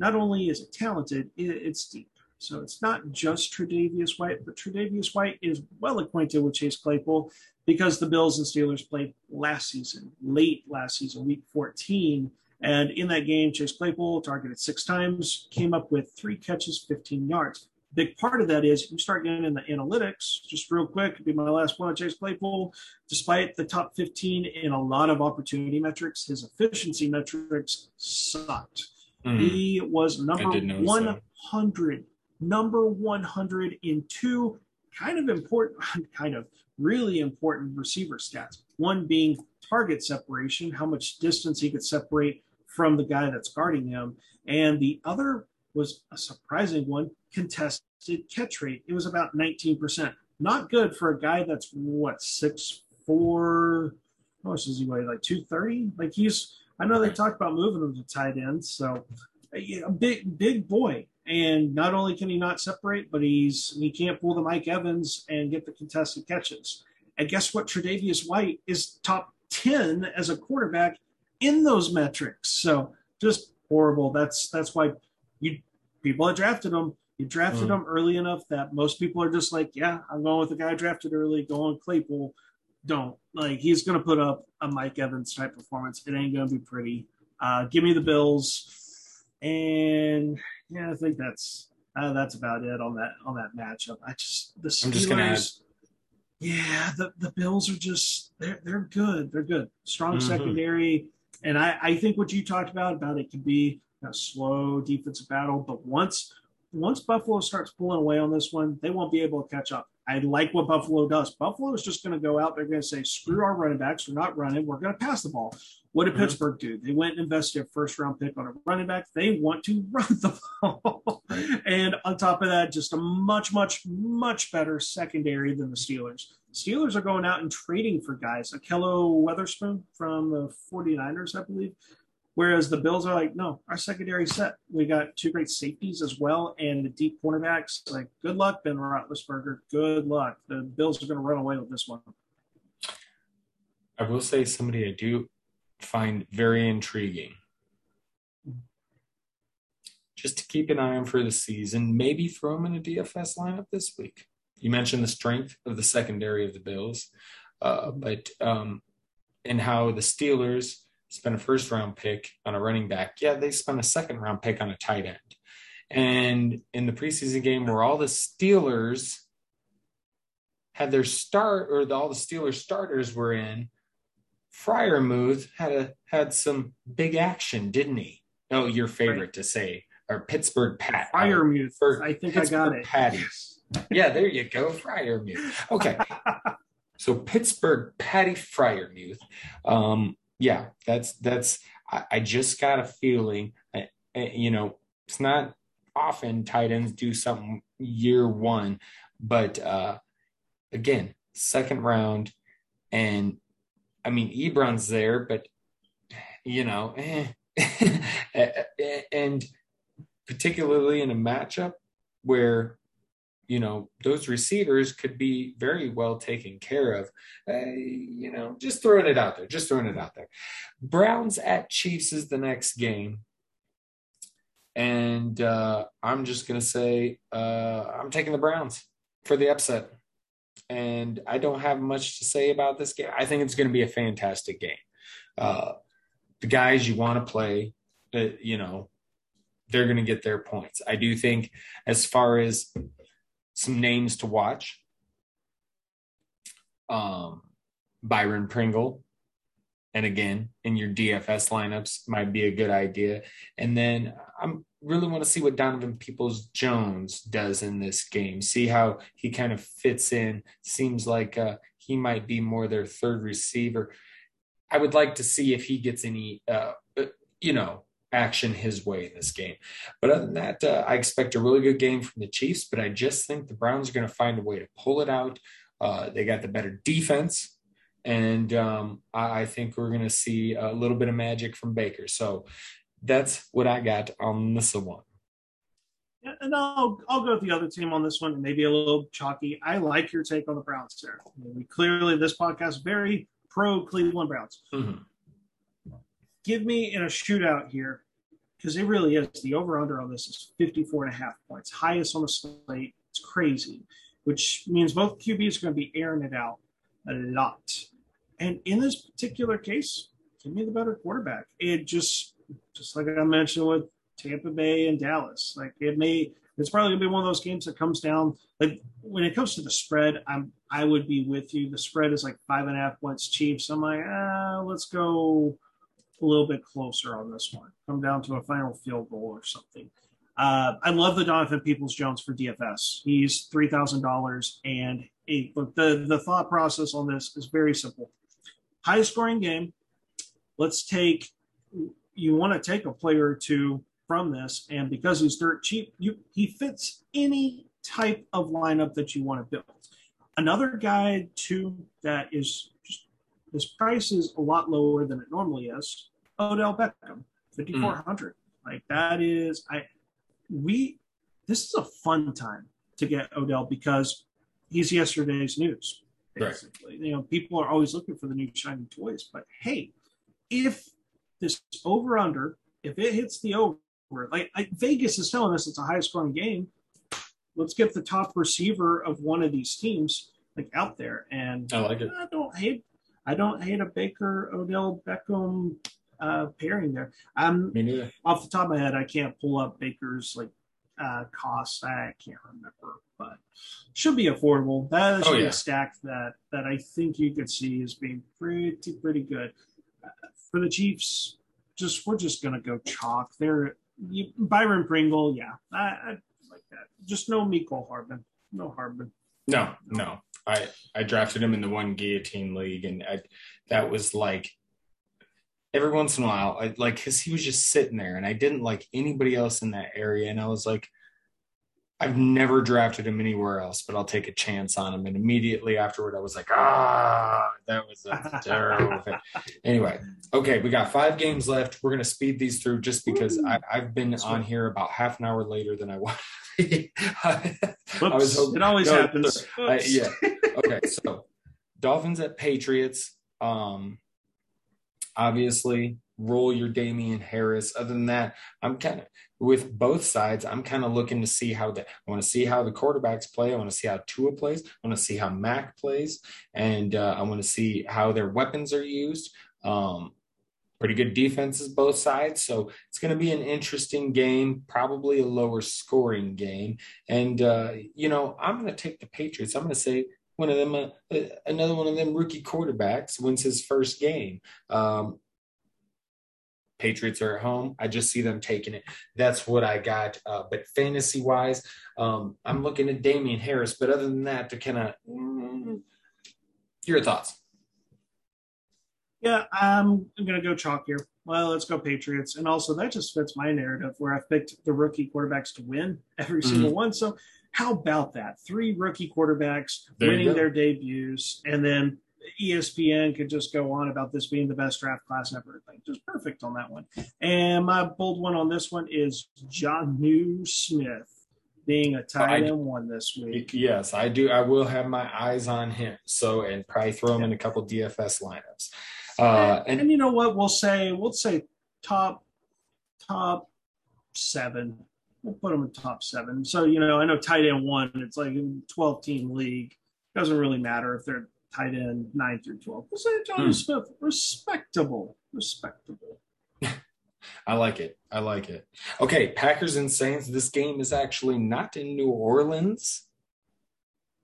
not only is it talented, it, it's deep. So it's not just Tre'Davious White, but Tre'Davious White is well acquainted with Chase Claypool because the Bills and Steelers played last season, late last season, week fourteen. And in that game, Chase Claypool targeted six times, came up with three catches, fifteen yards. Big part of that is you start getting in the analytics, just real quick, it'll be my last one on Chase Claypool. Despite the top fifteen in a lot of opportunity metrics, his efficiency metrics sucked. Mm. He was number one hundred, so. number one hundred in two kind of important, kind of really important receiver stats. One being target separation, how much distance he could separate from the guy that's guarding him. And the other was a surprising one, contested catch rate. It was about nineteen percent. Not good for a guy that's, what, six foot four? How much does he weigh, like two thirty? Like he's, I know they talked about moving him to tight end, so a big, big boy. And not only can he not separate, but he's he can't pull the Mike Evans and get the contested catches. And guess what? Tre'Davious White is top ten as a quarterback in those metrics. So just horrible. That's that's why you people that drafted him, you drafted mm. him early enough that most people are just like, yeah, I'm going with the guy I drafted early, going Claypool. Don't. Like, he's going to put up a Mike Evans-type performance. It ain't going to be pretty. Uh, give me the Bills. And, yeah, I think that's uh, that's about it on that on that matchup. I just – the Steelers – I'm just going to add- Yeah, the, the Bills are just, they're, they're good. They're good. Strong mm-hmm. secondary. And I, I think what you talked about, about it can be a slow defensive battle. But once once Buffalo starts pulling away on this one, they won't be able to catch up. I like what Buffalo does. Buffalo is just going to go out. They're going to say, screw our running backs. We're not running. We're going to pass the ball. What did mm-hmm. Pittsburgh do? They went and invested a first-round pick on a running back. They want to run the ball. And on top of that, just a much, much, much better secondary than the Steelers. Steelers are going out and trading for guys. Akello Weatherspoon from the forty-niners, I believe. Whereas the Bills are like, no, our secondary set. We got two great safeties as well and the deep cornerbacks. Like, good luck, Ben Roethlisberger. Good luck. The Bills are going to run away with this one. I will say somebody I do find very intriguing. Just to keep an eye on for the season, maybe throw him in a D F S lineup this week. You mentioned the strength of the secondary of the Bills, uh, but um, and how the Steelers – spent a first-round pick on a running back. Yeah, they spent a second-round pick on a tight end. And in the preseason game where all the Steelers had their start, or the, all the Steelers starters were in, Freiermuth had a, had some big action, didn't he? Oh, your favorite right. to say, or Pittsburgh Pat. Freiermuth, or, or I think Pittsburgh I got it. Patties. Yeah, there you go, Freiermuth. Okay, so Pittsburgh Patty Freiermuth. Um, Yeah, that's that's. I, I just got a feeling, I, I, you know, it's not often tight ends do something year one, but uh, again, second round, and I mean, Ebron's there, but you know, eh. And particularly in a matchup where, you know, those receivers could be very well taken care of. Uh, you know, just throwing it out there, just throwing it out there. Browns at Chiefs is the next game. And uh, I'm just going to say uh, I'm taking the Browns. for the upset. And I don't have much to say about this game. I think it's going to be a fantastic game. Uh, the guys you want to play, uh, you know, they're going to get their points. I do think as far as some names to watch, um, Byron Pringle, and again, in your D F S lineups might be a good idea. And then I'm really want to see what Donovan Peoples-Jones does in this game, see how he kind of fits in. Seems like uh, he might be more their third receiver. I would like to see if he gets any, uh, you know, action his way in this game. But other than that, uh, I expect a really good game from the Chiefs, but I just think the Browns are going to find a way to pull it out. Uh, they got the better defense. And um, I, I think we're going to see a little bit of magic from Baker. So that's what I got on this one. And I'll I'll go with the other team on this one, and maybe a little chalky. I like your take on the Browns there. I mean, we clearly, this podcast, very pro Cleveland Browns. Mm-hmm. Give me in a shootout here, because it really is. The over-under on this is fifty-four and a half points, highest on the slate. It's crazy, which means both Q Bs are going to be airing it out a lot. And in this particular case, give me the better quarterback. It just, just like I mentioned with Tampa Bay and Dallas, like it may, it's probably gonna be one of those games that comes down. Like when it comes to the spread, I'm, I would be with you. The spread is like five and a half points Chiefs. I'm like, ah, let's go a little bit closer on this one. Come down to a final field goal or something. Uh, I love the Donovan Peoples-Jones for D F S. He's three thousand dollars and eight. But the, the thought process on this is very simple. Highest scoring game. Let's take, you want to take a player or two from this. And because he's dirt cheap, you, he fits any type of lineup that you want to build. Another guy, too, that is, just, his price is a lot lower than it normally is. Odell Beckham, fifty-four hundred. Mm. Like that is, I, We, this is a fun time to get Odell because he's yesterday's news, basically. Right. You know, people are always looking for the new shiny toys, but hey, if this over-under, if it hits the over, like I, Vegas is telling us it's a high-scoring game, let's get the top receiver of one of these teams like out there. And I like it. I don't hate, I don't hate a Baker Odell Beckham Uh, pairing there. Um, Me neither. Off the top of my head, I can't pull up Baker's like uh, cost. I can't remember, but should be affordable. That should oh, yeah. be a stack that that I think you could see as being pretty pretty good uh, for the Chiefs. Just we're just gonna go chalk there. You, Byron Pringle, yeah, I, I like that. Just no Mecole Hardman, no Hardman. No, no. I I drafted him in the one guillotine league, and I, that was like. Every once in a while, I, like, because he was just sitting there, and I didn't like anybody else in that area, and I was like, I've never drafted him anywhere else, but I'll take a chance on him. And immediately afterward, I was like, ah, that was a terrible thing. Anyway, okay, we got five games left. We're going to speed these through just because I, I've been That's on right. here about half an hour later than I was. I, I was hoping, it always no, happens. I, yeah. Okay, so Dolphins at Patriots. Um, Obviously, roll your Damian Harris. Other than that, I'm kind of with both sides. I'm kind of looking to see how the I want to see how the quarterbacks play. I want to see how Tua plays. I want to see how Mac plays, and uh, I want to see how their weapons are used. Um, pretty good defenses both sides, so it's going to be an interesting game. Probably a lower scoring game, and uh, you know I'm going to take the Patriots. I'm going to say. One of them, uh, another one of them rookie quarterbacks wins his first game. Um, Patriots are at home. I just see them taking it. That's what I got. Uh, but fantasy wise, um, I'm looking at Damian Harris. But other than that, to kind of mm, your thoughts. Yeah, I'm, I'm going to go chalk here. Well, let's go Patriots. And also that just fits my narrative where I've picked the rookie quarterbacks to win every mm-hmm. single one. So how about that? Three rookie quarterbacks there winning their debuts, and then E S P N could just go on about this being the best draft class ever. Like, just perfect on that one. And my bold one on this one is Jonnu Smith being a tight end one this week. Yes, I do. I will have my eyes on him. So, and probably throw him in a couple D F S lineups. Uh, and, and you know what? We'll say we'll say top top seven. we'll put them in top seven. So, you know, I know tight end one, it's like a twelve-team league. It doesn't really matter if they're tight end nine through twelve. We'll say Johnny hmm. Smith, respectable, respectable. I like it. I like it. Okay, Packers and Saints. This game is actually not in New Orleans.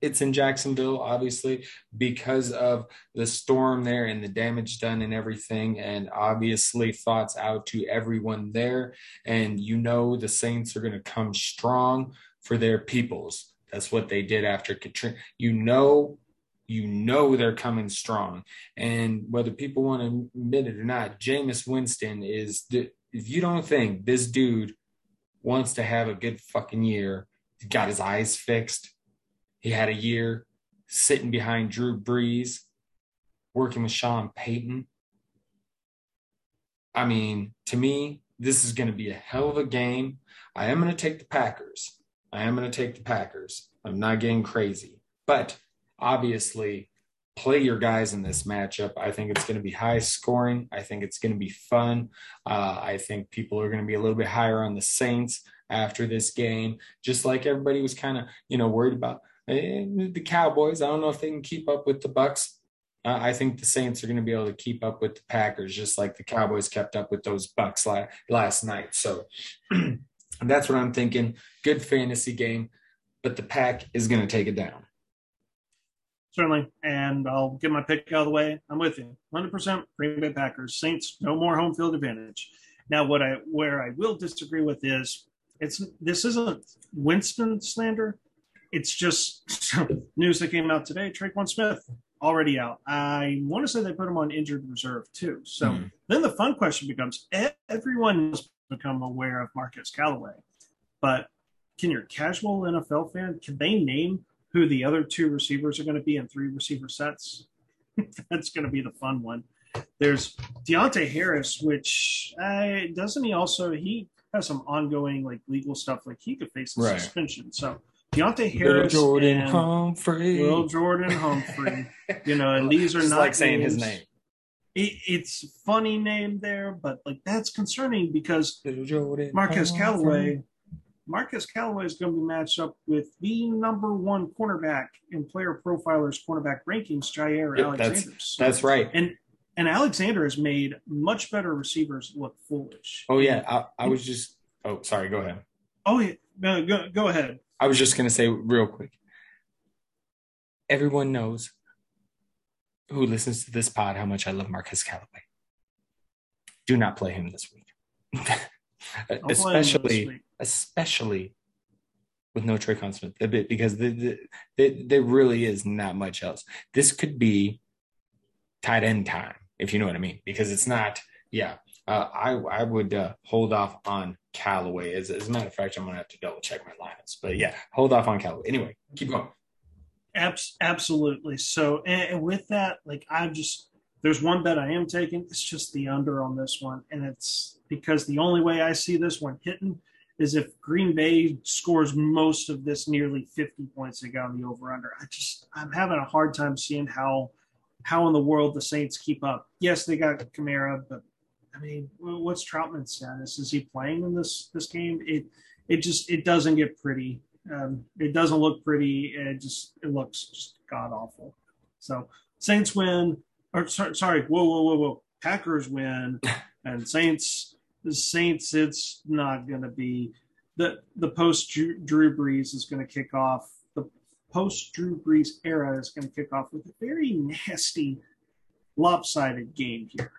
It's in Jacksonville, obviously, because of the storm there and the damage done and everything. And obviously, thoughts out to everyone there. And you know the Saints are going to come strong for their peoples. That's what they did after Katrina. You know, you know they're coming strong. And whether people want to admit it or not, Jameis Winston is the, if you don't think this dude wants to have a good fucking year, he got his eyes fixed. He had a year sitting behind Drew Brees, working with Sean Payton. I mean, to me, this is going to be a hell of a game. I am going to take the Packers. I am going to take the Packers. I'm not getting crazy. But obviously, play your guys in this matchup. I think it's going to be high scoring. I think it's going to be fun. Uh, I think people are going to be a little bit higher on the Saints after this game, just like everybody was kind of, you know, worried about. The Cowboys, I don't know if they can keep up with the Bucks. Uh, I think the Saints are going to be able to keep up with the Packers, just like the Cowboys kept up with those Bucks la- last night. So that's what I'm thinking. Good fantasy game, but the Pack is going to take it down. Certainly, and I'll get my pick out of the way. I'm with you. one hundred percent Green Bay Packers. Saints, no more home field advantage. Now, what I where I will disagree with is it's this isn't Winston slander. It's just news that came out today. Tre'Quan Smith already out. I want to say they put him on injured reserve too. So mm-hmm. then the fun question becomes: everyone has become aware of Marquez Callaway, but can your casual N F L fan can they name who the other two receivers are going to be in three receiver sets? That's going to be the fun one. There's Deontay Harris, which uh, doesn't he also he has some ongoing like legal stuff. Like he could face a right. suspension. So. Deontay Harris Little Jordan and Humphrey. Little Jordan Humphrey. You know, and these are just not like saying names. His name. It, it's a funny name there, but like that's concerning because Marquez Callaway, Marquez Callaway is going to be matched up with the number one cornerback in Player Profiler's cornerback rankings, Jair yep, Alexander. That's, that's right. And and Alexander has made much better receivers look foolish. Oh yeah, I, I was just. Oh, sorry. Go ahead. Oh yeah, no, go go ahead. I was just going to say real quick, everyone knows who listens to this pod how much I love Marquez Callaway. Do not play him this week. especially this week. especially with no Tre'Quan Smith, because there really is not much else. This could be tight end time, if you know what I mean, because it's not – yeah. Uh, I I would uh, hold off on Callaway. As, as a matter of fact, I'm going to have to double check my lineups. But yeah, hold off on Callaway. Anyway, keep going. Abs- absolutely. So and, and with that, like I just there's one bet I am taking. It's just the under on this one, and it's because the only way I see this one hitting is if Green Bay scores most of this nearly fifty points they got on the over under. I just I'm having a hard time seeing how how in the world the Saints keep up. Yes, they got Kamara, but I mean, what's Troutman's status? Is he playing in this this game? It it just it doesn't get pretty. Um, it doesn't look pretty. It just it looks just god awful. So Saints win. Or sorry, sorry, whoa, whoa, whoa, whoa. Packers win, and Saints the Saints. It's not going to be the the post Drew Brees is going to kick off. The post Drew Brees era is going to kick off with a very nasty, lopsided game here.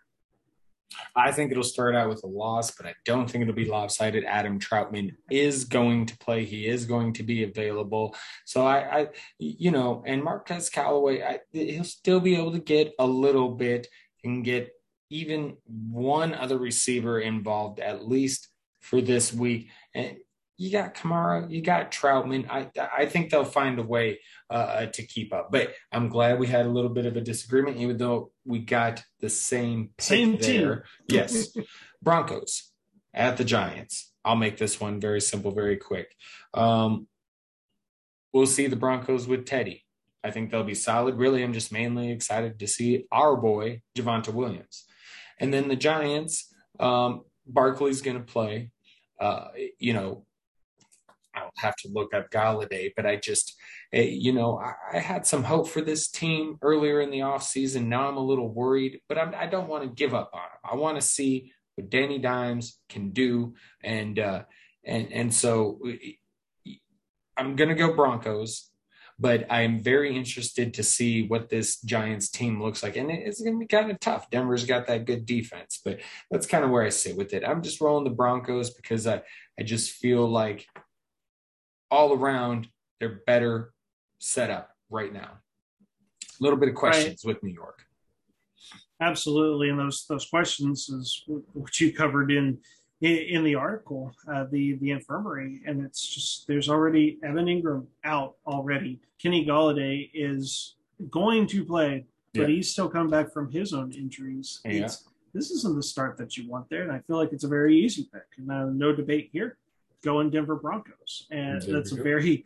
I think it'll start out with a loss, but I don't think it'll be lopsided. Adam Troutman is going to play. He is going to be available. So I, I you know, and Marquez Callaway, I, he'll still be able to get a little bit and get even one other receiver involved, at least for this week. And you got Kamara, you got Troutman. I I think they'll find a way uh, to keep up. But I'm glad we had a little bit of a disagreement, even though we got the same pick same there. Team. Yes. Broncos at the Giants. I'll make this one very simple, very quick. Um, we'll see the Broncos with Teddy. I think they'll be solid. Really, I'm just mainly excited to see our boy, Javonta Williams. And then the Giants, um, Barkley's going to play, uh, you know, I'll have to look up Galladay, but I just, you know, I, I had some hope for this team earlier in the offseason. Now I'm a little worried, but I'm, I don't want to give up on him. I want to see what Danny Dimes can do. And, uh, and, and so I'm going to go Broncos, but I'm very interested to see what this Giants team looks like. And it's going to be kind of tough. Denver's got that good defense, but that's kind of where I sit with it. I'm just rolling the Broncos because I, I just feel like all around they're better set up right now. A little bit of questions right. with New York. Absolutely. And those, those questions is what you covered in, in the article, uh, the the infirmary, and it's just there's already Evan Ingram out already. Kenny Galladay is going to play, but yeah. he's still coming back from his own injuries. Yeah. It's, this isn't the start that you want there, and I feel like it's a very easy pick. And uh, no debate here. Going Denver Broncos, and Denver. That's a very.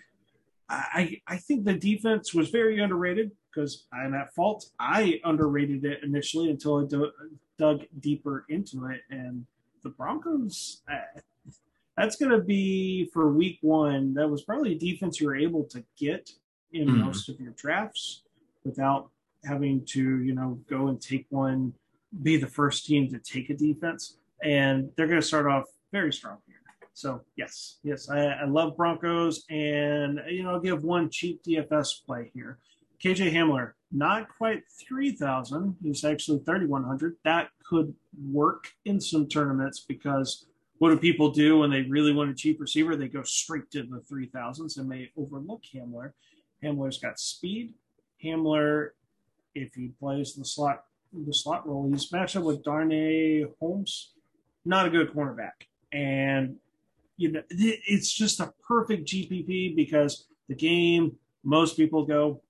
I I think the defense was very underrated because I'm at fault. I underrated it initially until I do, dug deeper into it and. The Broncos, uh, that's going to be for week one. That was probably a defense you were able to get in mm. most of your drafts without having to, you know, go and take one, be the first team to take a defense. And they're going to start off very strong here. So, yes, yes, I, I love Broncos. And, you know, I'll give one cheap D F S play here. K J Hamler, not quite three thousand. He's actually thirty-one hundred. That could work in some tournaments because what do people do when they really want a cheap receiver? They go straight to the three thousands and may overlook Hamler. Hamler's got speed. Hamler, if he plays the slot the slot role, he's matched up with Darnay Holmes. Not a good cornerback. And you know it's just a perfect G P P because the game, most people go,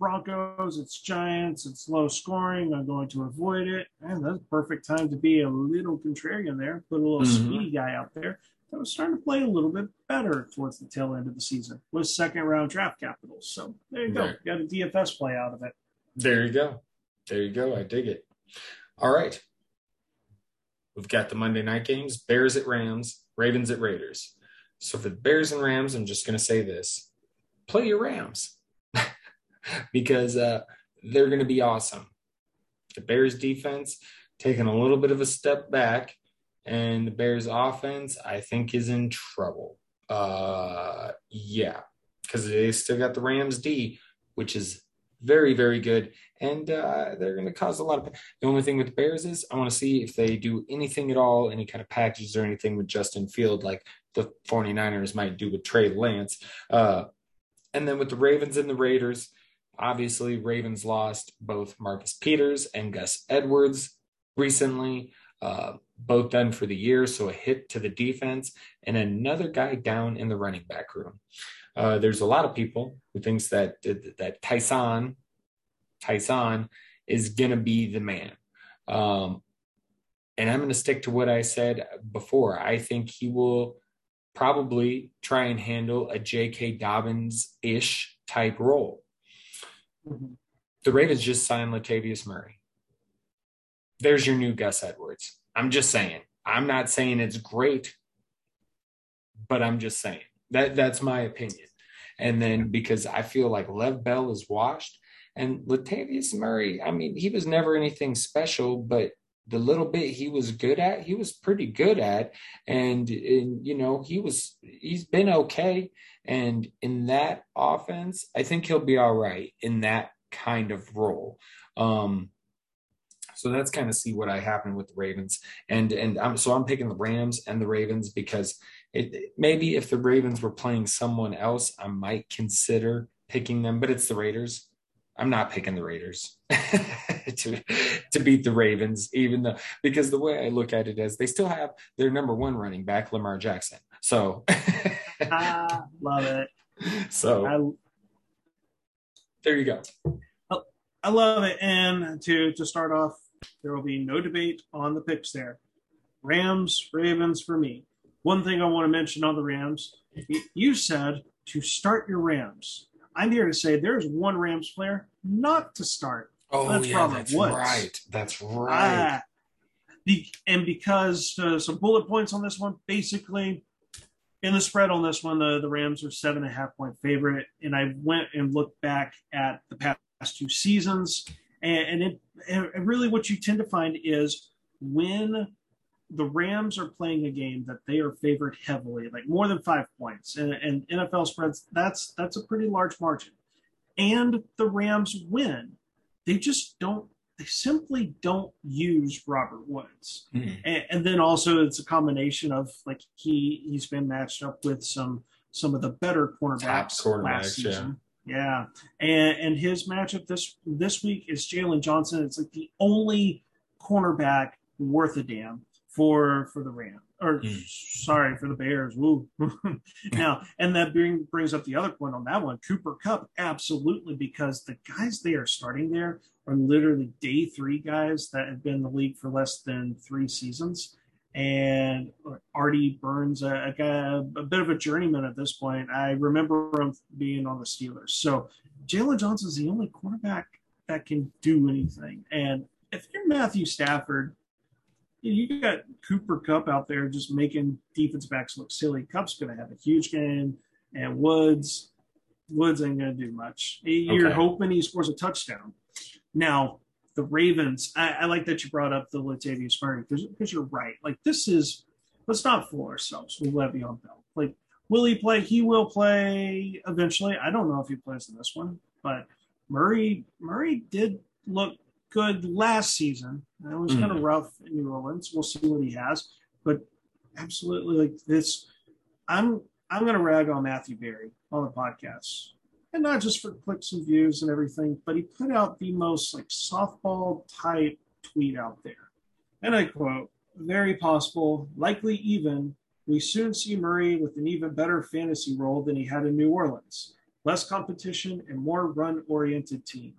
Broncos, it's Giants, it's low scoring. I'm going to avoid it. Man, that's a perfect time to be a little contrarian there. Put a little mm-hmm. speedy guy out there that was starting to play a little bit better towards the tail end of the season with second round draft capital. So there you go. Right. Got a D F S play out of it. There you go. There you go. I dig it. All right. We've got the Monday night games, Bears at Rams, Ravens at Raiders. So for the Bears and Rams, I'm just going to say this. Play your Rams. Because uh, they're going to be awesome. The Bears defense taking a little bit of a step back, and the Bears offense, I think, is in trouble. Uh, yeah, because they still got the Rams D, which is very, very good, and uh, they're going to cause a lot of – the only thing with the Bears is I want to see if they do anything at all, any kind of packages or anything with Justin Field like the 49ers might do with Trey Lance. Uh, and then with the Ravens and the Raiders – obviously, Ravens lost both Marcus Peters and Gus Edwards recently, uh, both done for the year, so a hit to the defense, and another guy down in the running back room. Uh, there's a lot of people who thinks that that Tyson, Tyson is going to be the man. Um, and I'm going to stick to what I said before. I think he will probably try and handle a J K. Dobbins-ish type role. The Ravens just signed Latavius Murray. There's your new Gus Edwards. I'm just saying. I'm not saying it's great, but I'm just saying. That that's my opinion. And then because I feel like Lev Bell is washed, and Latavius Murray, I mean, he was never anything special, but the little bit he was good at, he was pretty good at. And, and you know, he was, he's been okay. And in that offense, I think he'll be all right in that kind of role. Um, so that's kind of see what I happen with the Ravens. And, and I'm, so I'm picking the Rams and the Ravens because it, maybe if the Ravens were playing someone else, I might consider picking them, but it's the Raiders. I'm not picking the Raiders to, to beat the Ravens, even though, because the way I look at it is they still have their number one running back, Lamar Jackson. So I love it. So I, there you go. I, I love it. And to, to start off, there will be no debate on the picks there. Rams, Ravens for me. One thing I want to mention on the Rams, you said to start your Rams. I'm here to say there's one Rams player not to start. Oh, that's yeah, probably that's Woods. right. That's right. Uh, the, and because uh, some bullet points on this one, basically, in the spread on this one, the, the Rams are seven and a half point favorite. And I went and looked back at the past two seasons. And, and, it, and really what you tend to find is when the Rams are playing a game that they are favored heavily, like more than five points, and, and N F L spreads, that's that's a pretty large margin. And the Rams win. They just don't, they simply don't use Robert Woods. Mm. And, and then also it's a combination of like he, he's been matched up with some some of the better cornerbacks, cornerbacks last season. Yeah. yeah. And and his matchup this this week is Jalen Johnson. It's like the only cornerback worth a damn for for the Rams, or mm. sorry, for the Bears. Woo. Now, and that bring, brings up the other point on that one, Cooper Kupp, absolutely, because the guys they are starting there are literally day three guys that have been in the league for less than three seasons. And Artie Burns, a, a guy, a bit of a journeyman at this point. I remember him being on the Steelers. So Jalen Johnson's the only cornerback that can do anything. And if you're Matthew Stafford, you got Cooper Kupp out there just making defense backs look silly. Kupp's going to have a huge game, and Woods, Woods ain't going to do much. You're okay. hoping he scores a touchdown. Now, the Ravens, I, I like that you brought up the Latavius Murray, because you're right. Like, this is – let's not fool ourselves with Le'Veon Bell. Like, will he play? He will play eventually. I don't know if he plays in this one, but Murray Murray did look good last season. It was mm. kind of rough in New Orleans. We'll see what he has. But absolutely, like this, I'm I'm going to rag on Matthew Berry on the podcast. And not just for clicks and views and everything, but he put out the most like softball type tweet out there. And I quote, "Very possible, likely even, we soon see Murray with an even better fantasy role than he had in New Orleans. Less competition and more run-oriented team."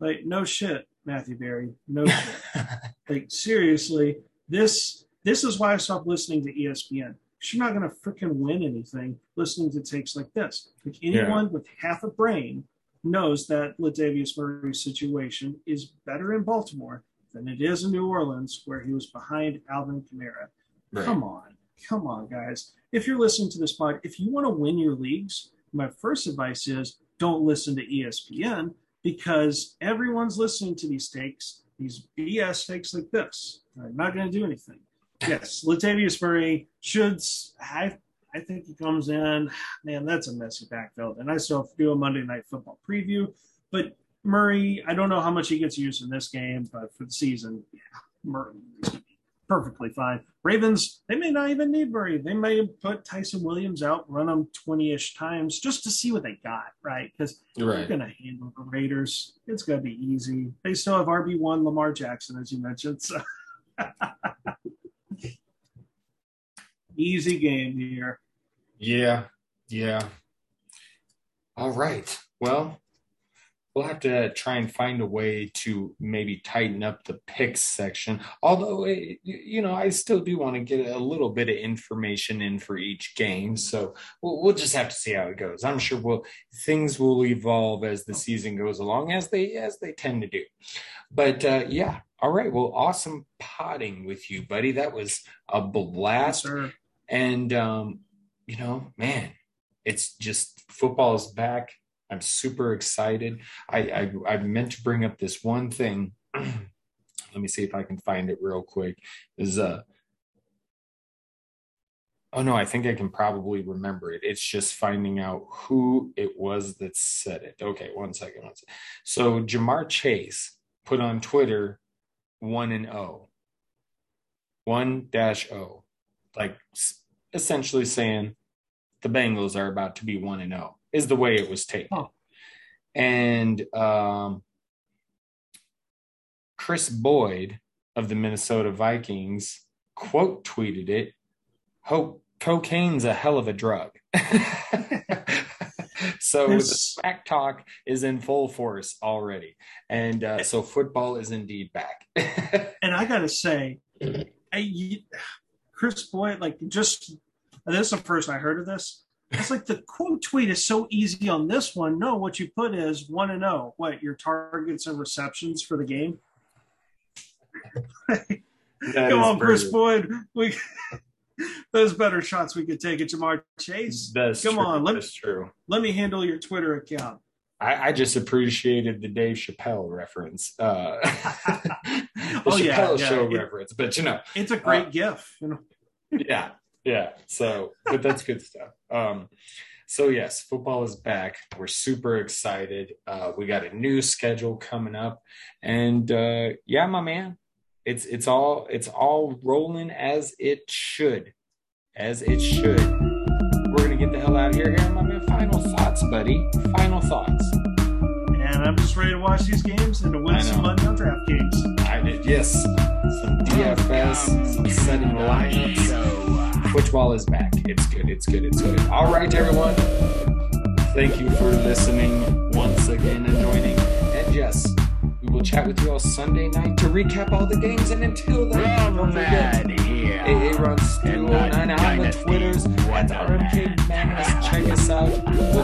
Like, no shit, Matthew Berry. No shit. Like, seriously, this this is why I stopped listening to E S P N. You're not going to freaking win anything listening to takes like this. Like, anyone yeah. with half a brain knows that Latavius Murray's situation is better in Baltimore than it is in New Orleans, where he was behind Alvin Kamara. Right. Come on. Come on, guys. If you're listening to this pod, if you want to win your leagues, my first advice is don't listen to E S P N, because everyone's listening to these takes, these B S takes like this. I'm not going to do anything. Yes, Latavius Murray should – I I think he comes in. Man, that's a messy backfield. And I still have to do a Monday Night Football preview. But Murray, I don't know how much he gets used in this game, but for the season, yeah, Murray is perfectly fine. Ravens, they may not even need Murray. They may put Tyson Williams out, run him twenty-ish times just to see what they got, right? Because right. they're going to handle the Raiders. It's going to be easy. They still have R B one Lamar Jackson, as you mentioned. So. Easy game here. Yeah, yeah. All right. Well, we'll have to try and find a way to maybe tighten up the picks section. Although, you know, I still do want to get a little bit of information in for each game. So we'll, we'll just have to see how it goes. I'm sure we'll things will evolve as the season goes along, as they as they tend to do. But uh, yeah. All right. Well, awesome potting with you, buddy. That was a blast. Yes, sir. And, um, you know, man, it's just football is back. I'm super excited. I, I, I meant to bring up this one thing. Let me see if I can find it real quick. Is uh, oh, no, I think I can probably remember it. It's just finding out who it was that said it. Okay, one second. One second. So Jamar Chase put on Twitter, one and O, one dash O, like essentially saying the Bengals are about to be one and O is the way it was taken. Oh. And um, Chris Boyd of the Minnesota Vikings quote tweeted it, Ho- cocaine's a hell of a drug. So the smack talk is in full force already. And uh, so football is indeed back. And I got to say, I, Chris Boyd, like just, this is the first I heard of this. It's like the quote tweet is so easy on this one. No, what you put is one and oh, what, your targets and receptions for the game? Come on, brilliant. Chris Boyd. We, those better shots we could take at Jamar Chase. That's Come true. on, let, That's true. let me handle your Twitter account. I, I just appreciated the Dave Chappelle reference. Uh, the oh, Chappelle yeah, yeah. Show it, reference, but you know. It's a great uh, gif. You know? yeah, yeah. So, but that's good stuff. Um, so, yes, football is back. We're super excited. Uh, we got a new schedule coming up. And, uh, yeah, my man, it's it's all it's all rolling as it should. As it should. We're going to get the hell out of here. Aaron, my man, final thoughts, buddy. Final thoughts. And I'm just ready to watch these games and to win some money on draft games. I did, yes. Some D F S, some setting lineups. So, uh, football is back. It's good, it's good, it's good. All right, everyone. Thank you for listening once again and joining. And yes, we will chat with you all Sunday night to recap all the games. And until then, don't forget, Aaron Stewart, and I'm on Twitters at R M K Madness. Check us out.